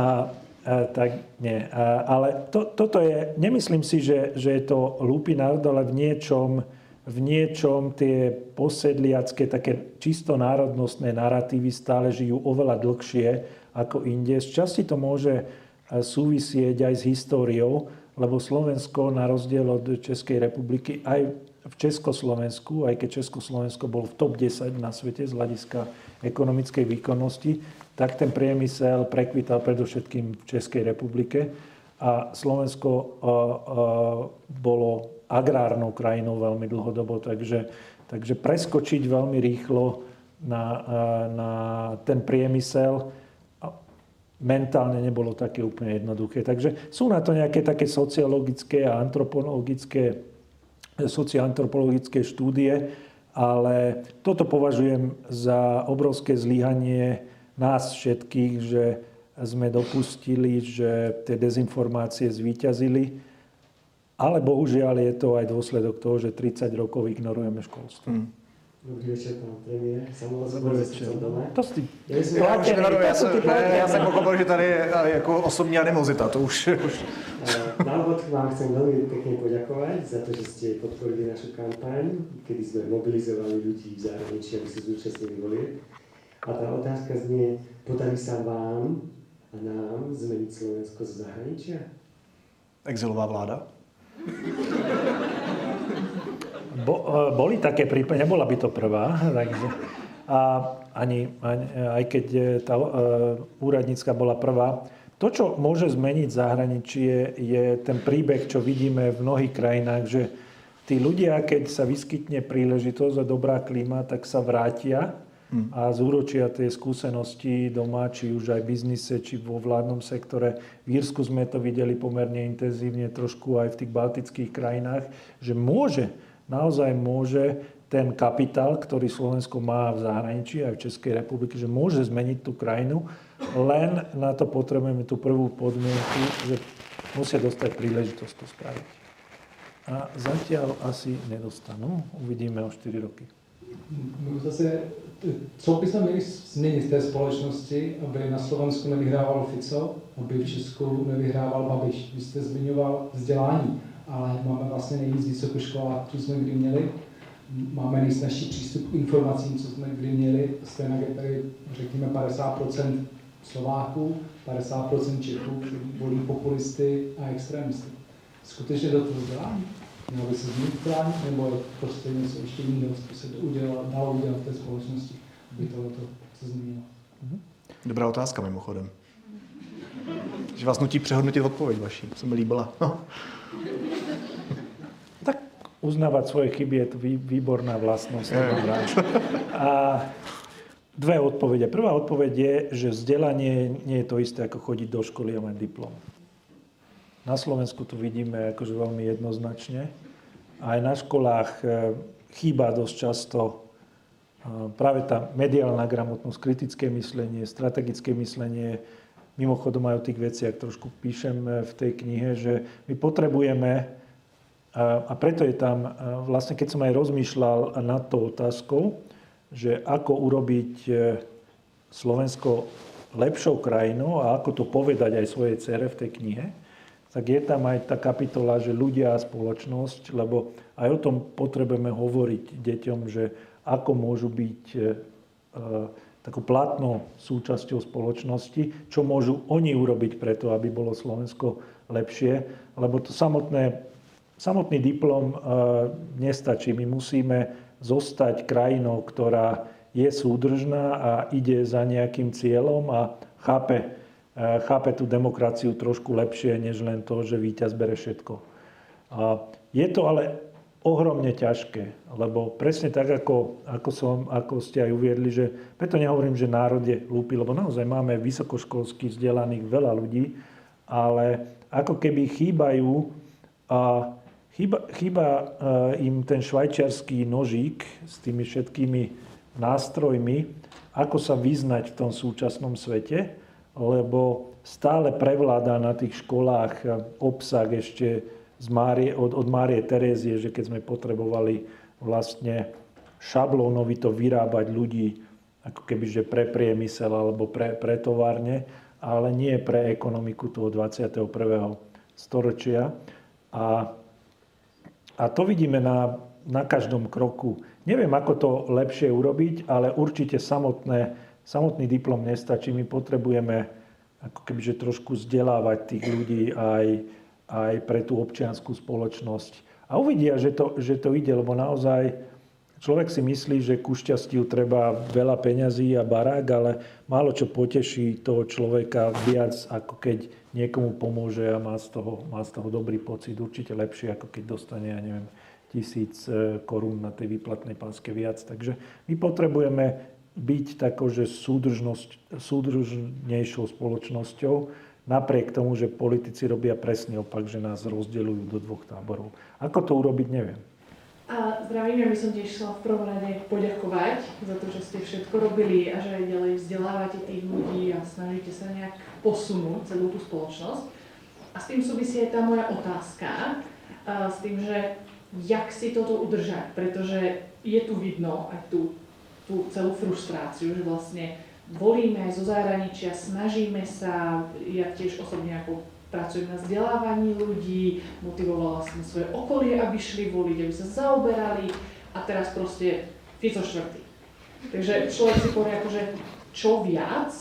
a, tak nie. A, ale to, toto je, nemyslím si, že, že je to hlúpy národ, ale v niečom... v niečom tie posedliacké, také čisto národnostné naratívy stále žijú oveľa dlhšie ako inde. Z časti to môže súvisieť aj s históriou, lebo Slovensko na rozdiel od Českej republiky, aj v Československu, aj keď Československo bol v top desať na svete z hľadiska ekonomickej výkonnosti, tak ten priemysel prekvital predovšetkým v Českej republike a Slovensko a, a, bolo agrárnou krajinou veľmi dlhodobo, takže, takže preskočiť veľmi rýchlo na, na ten priemysel mentálne nebolo také úplne jednoduché. Takže sú na to nejaké také sociologické a antropologické, socioantropologické štúdie, ale toto považujem za obrovské zlyhanie nás všetkých, že sme dopustili, že tie dezinformácie zvíťazili. Ale bohužiaľ je to aj dôsledok toho, že tridsať rokov ignorujeme školstvo. Hmm. Dobrý večer, pán premiér. Dobrý večer. To jsi... Já jsem pochopil, že tady je jako osobní animozita, to už... už. Na úvod vám chcem veľmi pekne poďakovať za to, že ste podporili našu kampaň, kedy sme mobilizovali ľudí v zahraničí, aby sa zúčastnili volieb. A tá otázka znie, podarí sa vám a nám zmeniť Slovensko zo zahraničia? Exilová vláda? Bo, boli také prípady, nebola by to prvá, takže, a ani, ani, aj keď tá uh, úradnícka bola prvá. To, čo môže zmeniť zahraničie, je ten príbeh, čo vidíme v mnohých krajinách, že tí ľudia, keď sa vyskytne príležitosť a dobrá klíma, tak sa vrátia a zúročia tie skúsenosti doma, či už aj v biznise, či vo vládnom sektore. V Írsku sme to videli pomerne intenzívne, trošku aj v tých baltických krajinách, že môže, naozaj môže ten kapitál, ktorý Slovensko má v zahraničí, aj v Českej republike, že môže zmeniť tú krajinu, len na to potrebujeme tú prvú podmienku, že musia dostať príležitosť to spraviť. A zatiaľ asi nedostanú, uvidíme o štyri roky. Zase, co by sme měli změnit v té společnosti, aby na Slovensku nevyhrával Fico, aby v Česku nevyhrával Babiš? Vy jste zmiňoval vzdělání, ale máme vlastně nejvíc vysokoškolák, co jsme kdy měli. Máme nejsnažší přístup k informacím, co jsme kdy měli. Stejně je tady, řekněme, padesát procent Slováků, padesát procent Čechů, kteří volí populisty a extremisty. Skutečně do toho vzdělání? Mělo by se změnit vzdělání, nebo je prostě něco ještě jiného, co se dalo udělat v té společnosti, aby tohleto se změnilo? Dobrá otázka mimochodem. Že vás nutí přehodnotit odpověď vaši, se mi líbila. No. Tak uznávat svoje chyby je to výborná vlastnost. A dve odpovede. Prvá odpoveď je, že vzdělání nie je to isté, jako chodit do školy a mať diplom. Na Slovensku to vidíme akože veľmi jednoznačne. Aj na školách chýba dosť často Práve tá mediálna gramotnosť, kritické myslenie, strategické myslenie, mimochodom aj o tých veciach trošku píšem v tej knihe, že my potrebujeme, a preto je tam, vlastne keď som aj rozmýšľal nad tou otázkou, že ako urobiť Slovensko lepšou krajinou a ako to povedať aj svojej dcere v tej knihe, tak je tam aj tá kapitola, že ľudia a spoločnosť, lebo aj o tom potrebujeme hovoriť deťom, že ako môžu byť e, takou platnou súčasťou spoločnosti, čo môžu oni urobiť preto, aby bolo Slovensko lepšie, lebo to samotné, samotný diplom e, nestačí. My musíme zostať krajinou, ktorá je súdržná a ide za nejakým cieľom a chápe chápe tú demokraciu trošku lepšie, než len to, že víťaz bere všetko. A je to ale ohromne ťažké, lebo presne tak, ako, ako, som, ako ste aj uviedli, že preto nehovorím, že národ je hlúpy, lebo naozaj máme vysokoškolsky vzdelaných veľa ľudí, ale ako keby chýbajú, a chýba, chýba im ten švajčiarsky nožík s tými všetkými nástrojmi, ako sa vyznať v tom súčasnom svete, lebo stále prevláda na tých školách obsah ešte z Márie, od, od Márie Terézie, že keď sme potrebovali vlastne šablónovito vyrábať ľudí, ako keby že pre priemysel alebo pre, pre továrne, ale nie pre ekonomiku toho dvadsiateho prvého storočia. A, a to vidíme na, na každom kroku. Neviem, ako to lepšie urobiť, ale určite samotné Samotný diplom nestačí, my potrebujeme ako kebyže trošku vzdelávať tých ľudí aj, aj pre tú občiansku spoločnosť. A uvidia, že to, že to ide, lebo naozaj človek si myslí, že ku šťastiu treba veľa peňazí a barák, ale málo čo poteší toho človeka viac, ako keď niekomu pomôže a má z toho, má z toho dobrý pocit. Určite lepšie, ako keď dostane, ja neviem, tisíc korún na tej výplatnej páske viac. Takže my potrebujeme byť takože súdržnejšou spoločnosťou, napriek tomu, že politici robia presný opak, že nás rozdeľujú do dvoch táborov. Ako to urobiť, neviem. A zdravím, ja by som tiež šla v prvom rade poďakovať za to, že ste všetko robili a že aj ďalej vzdelávate tých ľudí a snažíte sa nejak posunúť celú tú spoločnosť. A s tým súvisí aj tá moja otázka, s tým, že jak si toto udržať, pretože je tu vidno aj tu tú celú frustráciu, že vlastne volíme aj zo zahraničia, snažíme sa, ja tiež osobne ako pracujem na vzdelávaní ľudí, motivovala som svoje okolie, aby šli voliť, aby sa zaoberali a teraz proste Fico štvrtý. Takže človek si povie akože čo viac,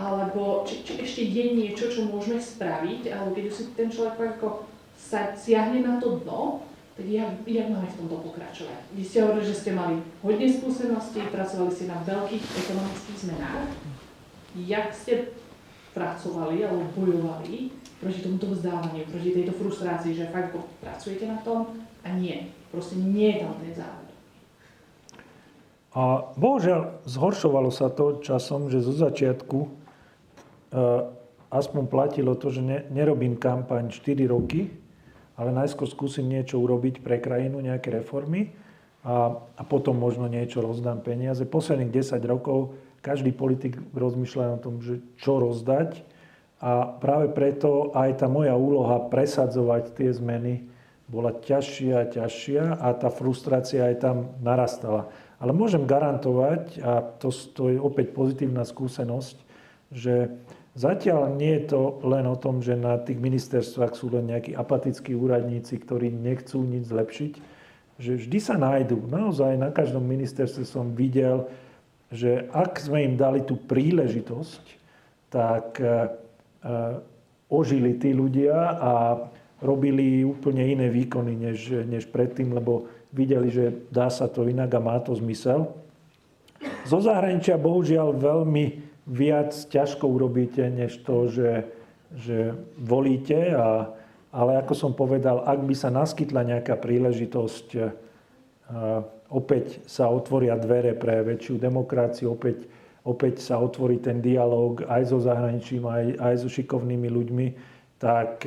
alebo či, či ešte je niečo, čo môžeme spraviť, alebo keď už si ten človek ako sa siahne na to dno, tak jak, jak máme v tomto pokračovať? Vy ste hovorili, že ste mali hodne skúseností, pracovali ste na veľkých ekonomických zmenách. Jak ste pracovali alebo bojovali proti tomuto vzdávaniu, proti tejto frustrácii, že fakt pracujete na tom a nie, proste nie je tam ten závod? A bohužiaľ, zhoršovalo sa to časom, že zo začiatku e, aspoň platilo to, že ne, nerobím kampaň štyri roky, ale najskôr skúsim niečo urobiť pre krajinu, nejaké reformy a, a potom možno niečo rozdám peniaze. Posledných desať rokov každý politik rozmýšľa o tom, že čo rozdať a práve preto aj tá moja úloha presadzovať tie zmeny bola ťažšia a ťažšia a tá frustrácia aj tam narastala. Ale môžem garantovať, a to, to je opäť pozitívna skúsenosť, že zatiaľ nie je to len o tom, že na tých ministerstvách sú len nejakí apatickí úradníci, ktorí nechcú nič zlepšiť, že vždy sa nájdú. Naozaj na každom ministerstve som videl, že ak sme im dali tú príležitosť, tak ožili tí ľudia a robili úplne iné výkony než, než predtým, lebo videli, že dá sa to inak a má to zmysel. Zo zahraničia bohužiaľ veľmi viac ťažko urobíte, než to, že, že volíte. A, ale ako som povedal, ak by sa naskytla nejaká príležitosť, a opäť sa otvoria dvere pre väčšiu demokraciu, opäť, opäť sa otvorí ten dialóg aj so zahraničím, aj, aj so šikovnými ľuďmi, tak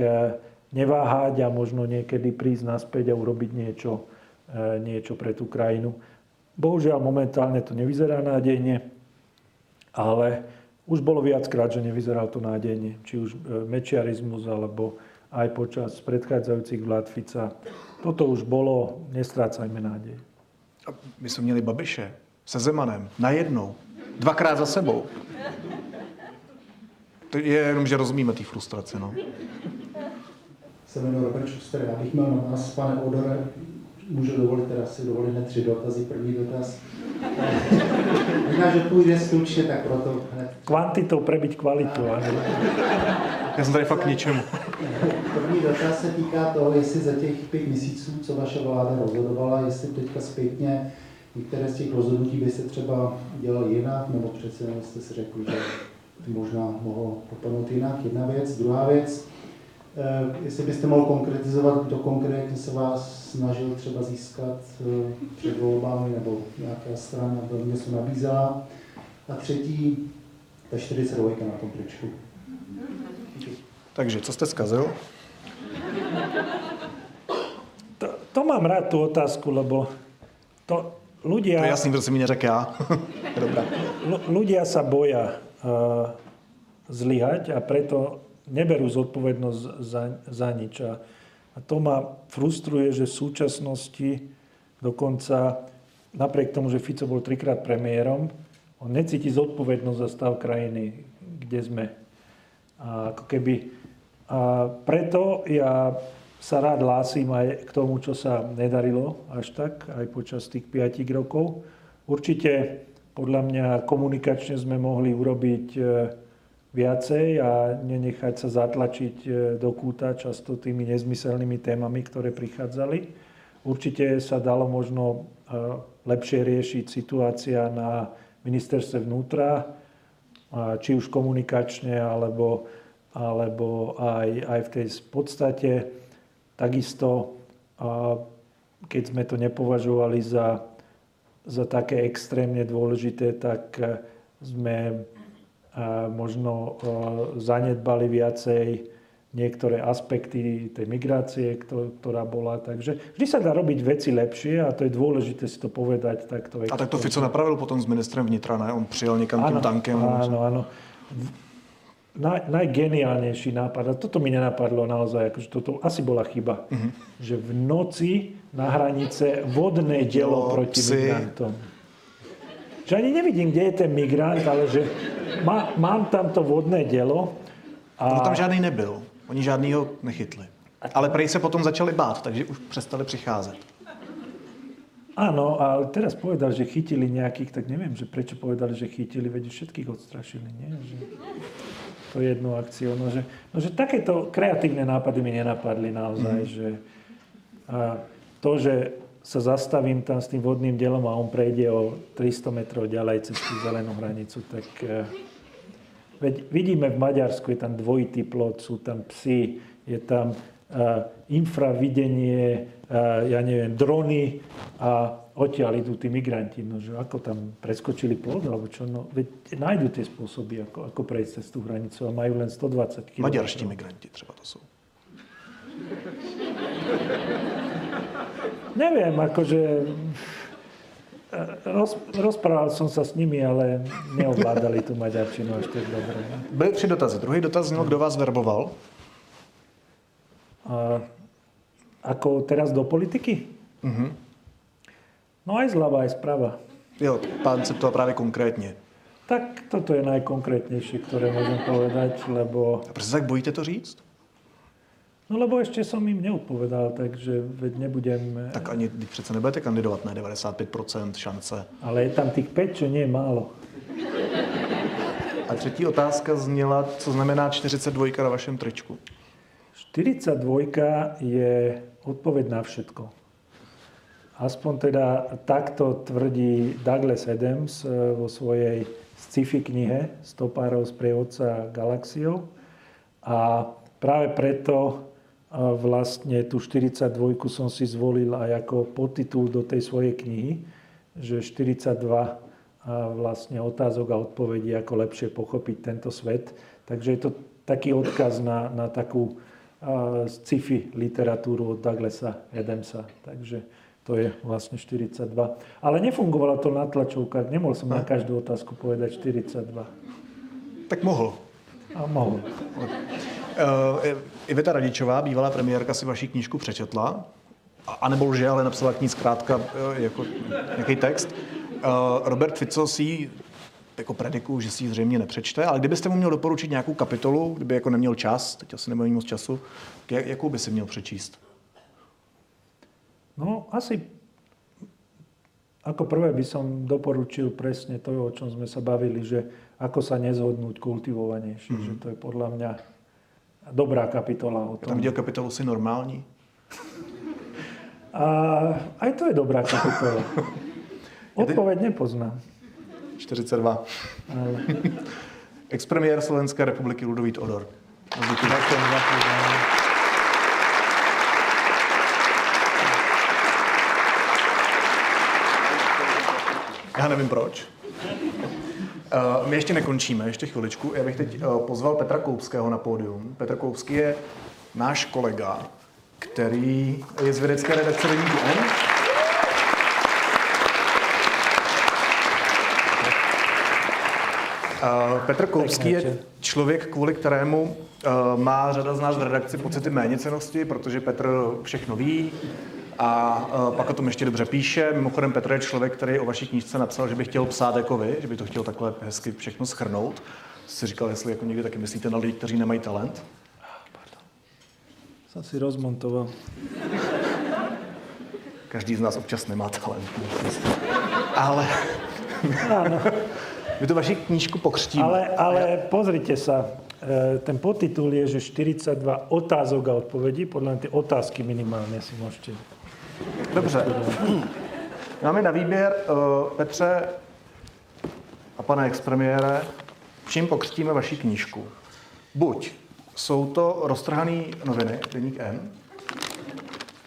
neváhať a možno niekedy prísť naspäť a urobiť niečo, niečo pre tú krajinu. Bohužiaľ, momentálne to nevyzerá nádejne, ale už bolo viackrát, že nevyzeral to nádejne. Či už mečiarizmus, alebo aj počas predchádzajúcich vlád Fica. Toto už bolo, nestrácajme nádej. A my sme měli Babiše se Zemanem najednou, dvakrát za sebou. To je jenom, že rozumíme té frustraci, no. Se jmenuji Robert Fico, já bych měl na vás, pane Ódore, můžu dovolit, teda si dovolíme tři dotazy. První dotaz. Když odpovíde stručně, tak proto hned. Kvantitou prebyť kvalitu. A... Já jsem tady fakt k ničemu. První dotaz se týká toho, jestli za těch pět měsíců, co vaše vláda rozhodovala, jestli teďka zpětně některé z těch rozhodnutí by se třeba dělal jinak, nebo přece jste si řekli, že možná mohlo dopadnout jinak. Jedna věc, druhá věc. Jestli byste mohl konkretizovat, kdo konkrétně se vás snažil třeba získat před volbami, nebo nějaká strana velmi se nabízela. A třetí, ta čtyřicet dva na tom tričku. Takže, co jste zkazil? To, to mám rád, tu otázku, lebo to ľudia... To je jasný, kdo si mi neřekl já. Dobrá. Ľudia sa boja uh, zlyhať a preto neberú zodpovednosť za, za nič. A to ma frustruje, že v súčasnosti dokonca, napriek tomu, že Fico bol trikrát premiérom, on necíti zodpovednosť za stav krajiny, kde sme. A ako keby. A preto ja sa rád hlásim aj k tomu, čo sa nedarilo až tak, aj počas tých piatich rokov. Určite, podľa mňa, komunikačne sme mohli urobiť viacej a nenechať sa zatlačiť do kúta často tými nezmyselnými témami, ktoré prichádzali. Určite sa dalo možno lepšie riešiť situácia na ministerstve vnútra, či už komunikačne, alebo, alebo aj, aj v tej podstate. Takisto, keď sme to nepovažovali za, za také extrémne dôležité, tak sme... A možno zanedbali viacej niektoré aspekty tej migrácie, ktorá bola. Takže vždy sa dá robiť veci lepšie a to je dôležité si to povedať takto. A tak to Fico napravil potom s ministrem vnitra, ne? On přijel niekam tým tankem. Áno, áno. Naj, najgeniálnejší nápad, a toto mi nenapadlo naozaj, akože toto asi bola chyba, uh-huh. že v noci na hranice vodné dielo proti psi. Migrantom. Že ani nevidím, kde je ten migrant, ale že... Má, mám tam to vodné dělo. A... No tam žádný nebyl. Oni žádnýho nechytli. Ale prej se potom začali bát, takže už přestali přicházet. Ano, ale teraz povedal, že chytili nějakých, tak nevím, že prečo povedali, že chytili, veď všetkých odstrašili, nie? Že to je jednou akciou. No, že, no, že takéto kreatívne nápady mi nenapadli naozaj, mm. že a to, že sa zastavím tam s tým vodným dielom a on prejde o tristo metrov ďalej cez tú zelenú hranicu, tak veď vidíme v Maďarsku, je tam dvojitý plot, sú tam psi, je tam uh, infravidenie, uh, ja neviem, drony a odtiaľ idú tí migranti, no, že ako tam preskočili plot, alebo čo, no, veď nájdu tie spôsoby, ako, ako prejsť cez tú hranicu a majú len sto dvadsať kilometrov. Maďarští migranti třeba to sú. Neviem, akože roz, rozprával som sa s nimi, ale neovládali tú maďarčinu až tak dobre. Byli tři dotazy. Druhý dotaz znel, kdo vás verboval? A, ako teraz do politiky? Uh-huh. No aj zľava, aj zprava. Jo, pán se ptal práve konkrétne. Tak toto je najkonkrétnejšie, ktoré môžem povedať, lebo... A proč sa tak bojíte to říct? No lebo ještě jsem jim neodpovedal, takže veď nebudem... Tak ani přece nebudete kandidovat, ne? devadesát pět procent šance. Ale je tam těch pět, čo nie je málo. A třetí otázka zněla, co znamená čtyřicet dva na vašem tričku? čtyřicet dva je odpověď na všetko. Aspoň teda takto tvrdí Douglas Adams vo svojej sci-fi knihe Sto párov z prírodce Galaxie. A práve preto vlastne tú štyridsaťdva som si zvolil aj ako podtitul do tej svojej knihy, že štyridsaťdva vlastne otázok a odpovedí, ako lepšie pochopiť tento svet. Takže je to taký odkaz na, na takú uh, sci-fi literatúru od Douglasa Adamsa. Takže To je vlastne štyridsaťdva. Ale nefungovalo to na tlačovkách. Nemohol som na každú otázku povedať štyridsaťdva. Tak mohol. A mohol. Uh, Iveta Radičová, bývalá premiérka, si vaši knížku přečetla. A nebo lže, ale napsala k ní zkrátka jako nějaký text. Robert Fico si ji jako predikuju, že si ji zřejmě nepřečte, ale kdybyste mu měl doporučit nějakou kapitolu, kdyby jako neměl čas, teď asi nemám moc času, jak, jakou by si měl přečíst? No asi ako prvé by som doporučil presne to, o čom sme sa bavili, že ako sa nezhodnúť kultivovanejšie, mm-hmm. že to je podľa mňa dobrá kapitola o tom. Ja tam videl kapitolu Si normální? A aj to je dobrá kapitola. Odpoveď nepoznám. štyridsaťdva. Ale. Expremiér Slovenskej republiky Ľudovít Ódor. Ďakujem za pozornosť. Já nevím proč. My ještě nekončíme, ještě chviličku. Já bych teď pozval Petra Koubského na pódium. Petr Koubský je náš kolega, který je z vědecké redakce Deníku N. Petr Koubský je člověk, kvůli kterému má řada z nás v redakci pocity méněcennosti, protože Petr všechno ví a pak o tom ještě dobře píše. Mimochodem, Petr je člověk, který o vaší knížce napsal, že by chtěl psát jako vy, že by to chtěl takhle hezky všechno shrnout. Si říkal, jestli jako někdy taky myslíte na lidi, kteří nemají talent? Jsem si rozmontoval. Každý z nás občas nemá talent. Ale vy tu vaši knížku pokřtíme. Ale, ale pozrite sa, ten podtitul je, že štyridsaťdva otázok a odpovedí, podľa mňa tie otázky minimálne si môžete... Dobře. Máme na výběr, Petře a pane expremiére, čím pokřtíme vaši knížku? Buď jsou to roztrhané noviny, Deník N,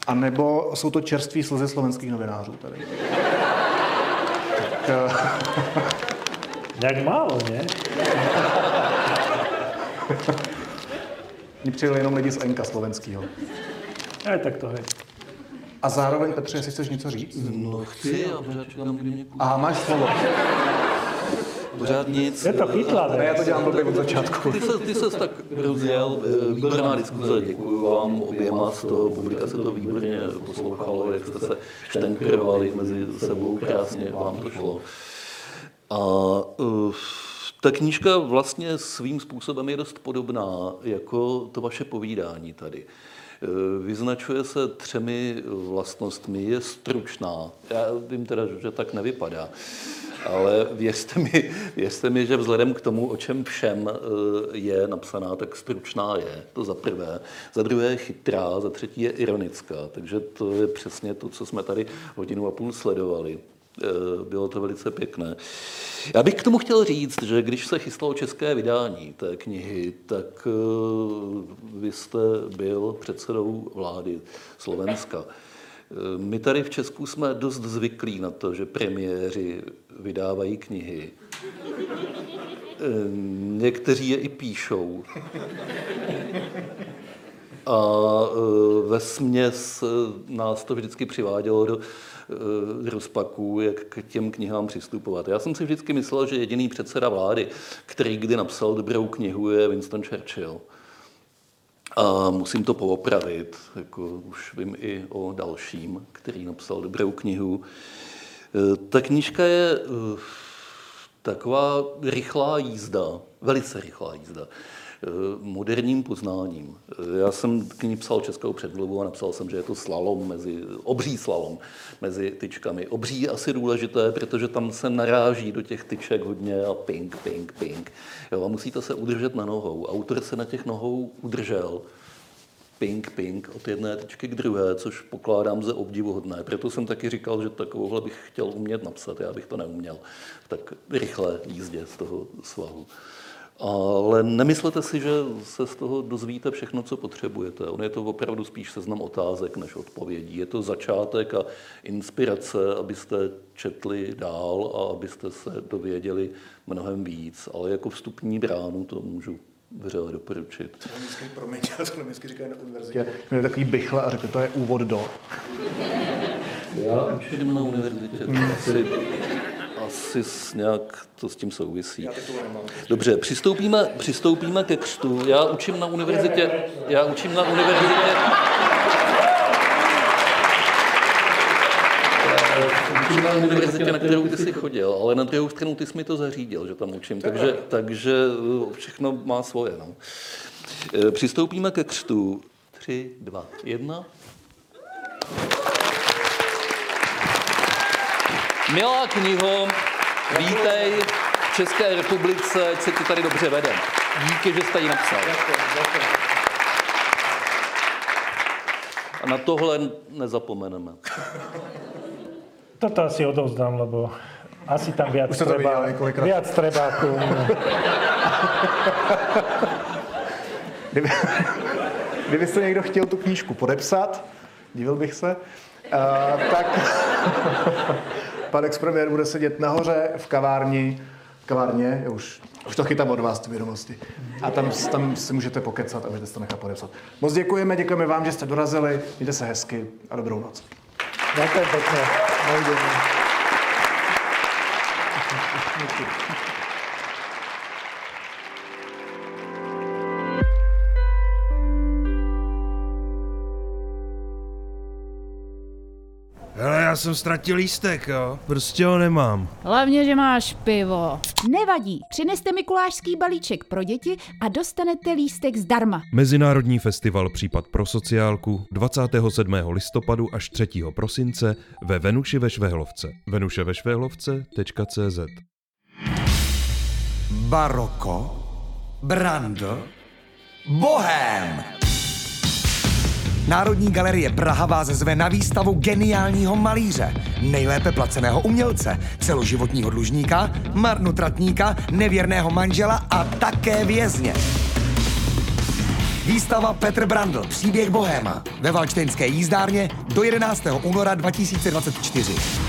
anebo jsou to čerství slzy slovenských novinářů tady. Tak, nějak málo, ne? Mně přijeli jenom lidi z Enka slovenskýho. Ale tak to je. A zároveň, Petře, jestli chceš něco říct? No chci, a pořád čekám, kdy mě půjde. Aha, máš slovo. Pořád nic. Je to chytlá, ne? Já to dělám blbě od začátku. Ty ses, ty ses tak rozjel, výborná diskuze, děkuju vám oběma z toho publika, se to výborně poslouchalo, jak jste se štenkerovali mezi sebou, krásně vám to šlo. A uh, ta knížka vlastně svým způsobem je dost podobná jako to vaše povídání tady. Uh, vyznačuje se třemi vlastnostmi, je stručná. Já vím teda, že tak nevypadá, ale věřte mi, věřte mi, že vzhledem k tomu, o čem všem je napsaná, tak stručná je, to za prvé. Za druhé je chytrá, za třetí je ironická. Takže to je přesně to, co jsme tady hodinu a půl sledovali. Bylo to velice pěkné. Já bych k tomu chtěl říct, že když se chystalo české vydání té knihy, tak vy jste byl předsedou vlády Slovenska. My tady v Česku jsme dost zvyklí na to, že premiéři vydávají knihy. Někteří je i píšou. A vesměs nás to vždycky přivádělo do rozpaků, jak k těm knihám přistupovat. Já jsem si vždycky myslel, že jediný předseda vlády, který kdy napsal dobrou knihu, je Winston Churchill. A musím to poopravit, jako už vím i o dalším, který napsal dobrou knihu. Ta knížka je taková rychlá jízda, velice rychlá jízda, moderním poznáním. Já jsem k ní psal českou předmluvu a napsal jsem, že je to slalom mezi, obří slalom mezi tyčkami. Obří je asi důležité, protože tam se naráží do těch tyček hodně a ping, ping, ping. Jo, a musíte se udržet na nohou. Autor se na těch nohou udržel. Ping, ping, od jedné tyčky k druhé, což pokládám za obdivuhodné. Proto jsem taky říkal, že takovouhle bych chtěl umět napsat, já bych to neuměl. Tak rychle jízdě z toho svahu. Ale nemyslete si, že se z toho dozvíte všechno, co potřebujete. On je to opravdu spíš seznam otázek než odpovědí. Je to začátek a inspirace, abyste četli dál a abyste se dověděli mnohem víc. Ale jako vstupní bránu to můžu vřele doporučit. Promiň, já to vždycky říkají na univerzitě. Měli takový bychle a řekli, to je úvod do. Já učím na univerzitě, asi, asi nějak to s tím souvisí. Dobře, přistoupíme, přistoupíme ke křtu. Já učím na univerzitě, já učím na univerzitě, učím na univerzitě, na kterou ty jsi chodil, ale na druhou stranu ty jsi mi to zařídil, že tam učím, takže, takže všechno má svoje. No. Přistoupíme ke křtu. Tři, dva, jedna. Milá kniho, vítej v České republice, ať se ti tady dobře vede. Díky, že jste ji napsal. A na tohle nezapomeneme. Toto asi odovzdám, lebo asi tam viac Už treba. Viac treba tu. Kdyby, kdybyste někdo chtěl tu knížku podepsat, divil bych se, Uh, tak pan expremiér bude sedět nahoře v kavárni, kavárně, už, už to chytám od vás ty vědomosti. A tam, tam si můžete pokecat a můžete se to nechat podepsat. Moc děkujeme, děkujeme vám, že jste dorazili, mějte se hezky a dobrou noc. Děkujeme pěkně. Jsem ztratil lístek, jo. Prostě ho nemám. Hlavně, že máš pivo. Nevadí. Přineste mikulášský balíček pro děti a dostanete lístek zdarma. Mezinárodní festival Případ pro sociálku dvacátého sedmého listopadu až třetího prosince ve Venuši ve Švehlovce. Venuše ve Švehlovce tečka cé zet. Baroko Brandl Bohém. Národní galerie Praha vás zve na výstavu geniálního malíře, nejlépe placeného umělce, celoživotního dlužníka, marnotratníka, nevěrného manžela a také vězně. Výstava Petr Brandl, příběh Bohéma ve Valštejnské jízdárně do jedenáctého února dva tisíce dvacet čtyři.